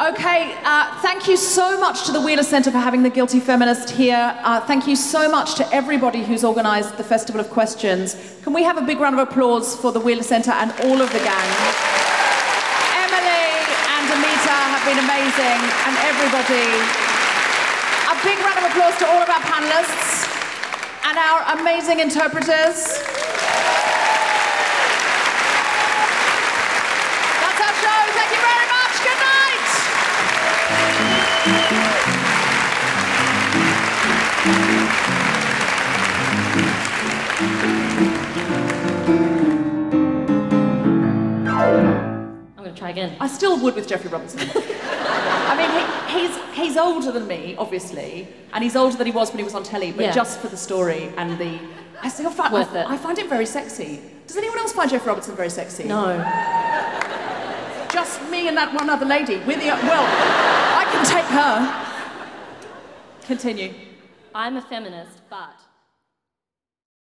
Okay, thank you so much to the Wheeler Centre for having the Guilty Feminist here. Thank you so much to everybody who's organised the Festival of Questions. Can we have a big round of applause for the Wheeler Centre and all of the gang? Emily and Amita have been amazing, and everybody. A big round of applause to all of our panellists and our amazing interpreters. That's our show. Thank you very much. Good night. I'm going to try again. I still would with Geoffrey Robertson. I mean, he's older than me, obviously, and he's older than he was when he was on telly, but just for the story and the... I find him very sexy. Does anyone else find Geoffrey Robertson very sexy? No. Just me and that one other lady. I can take her. Continue. I'm a feminist, but...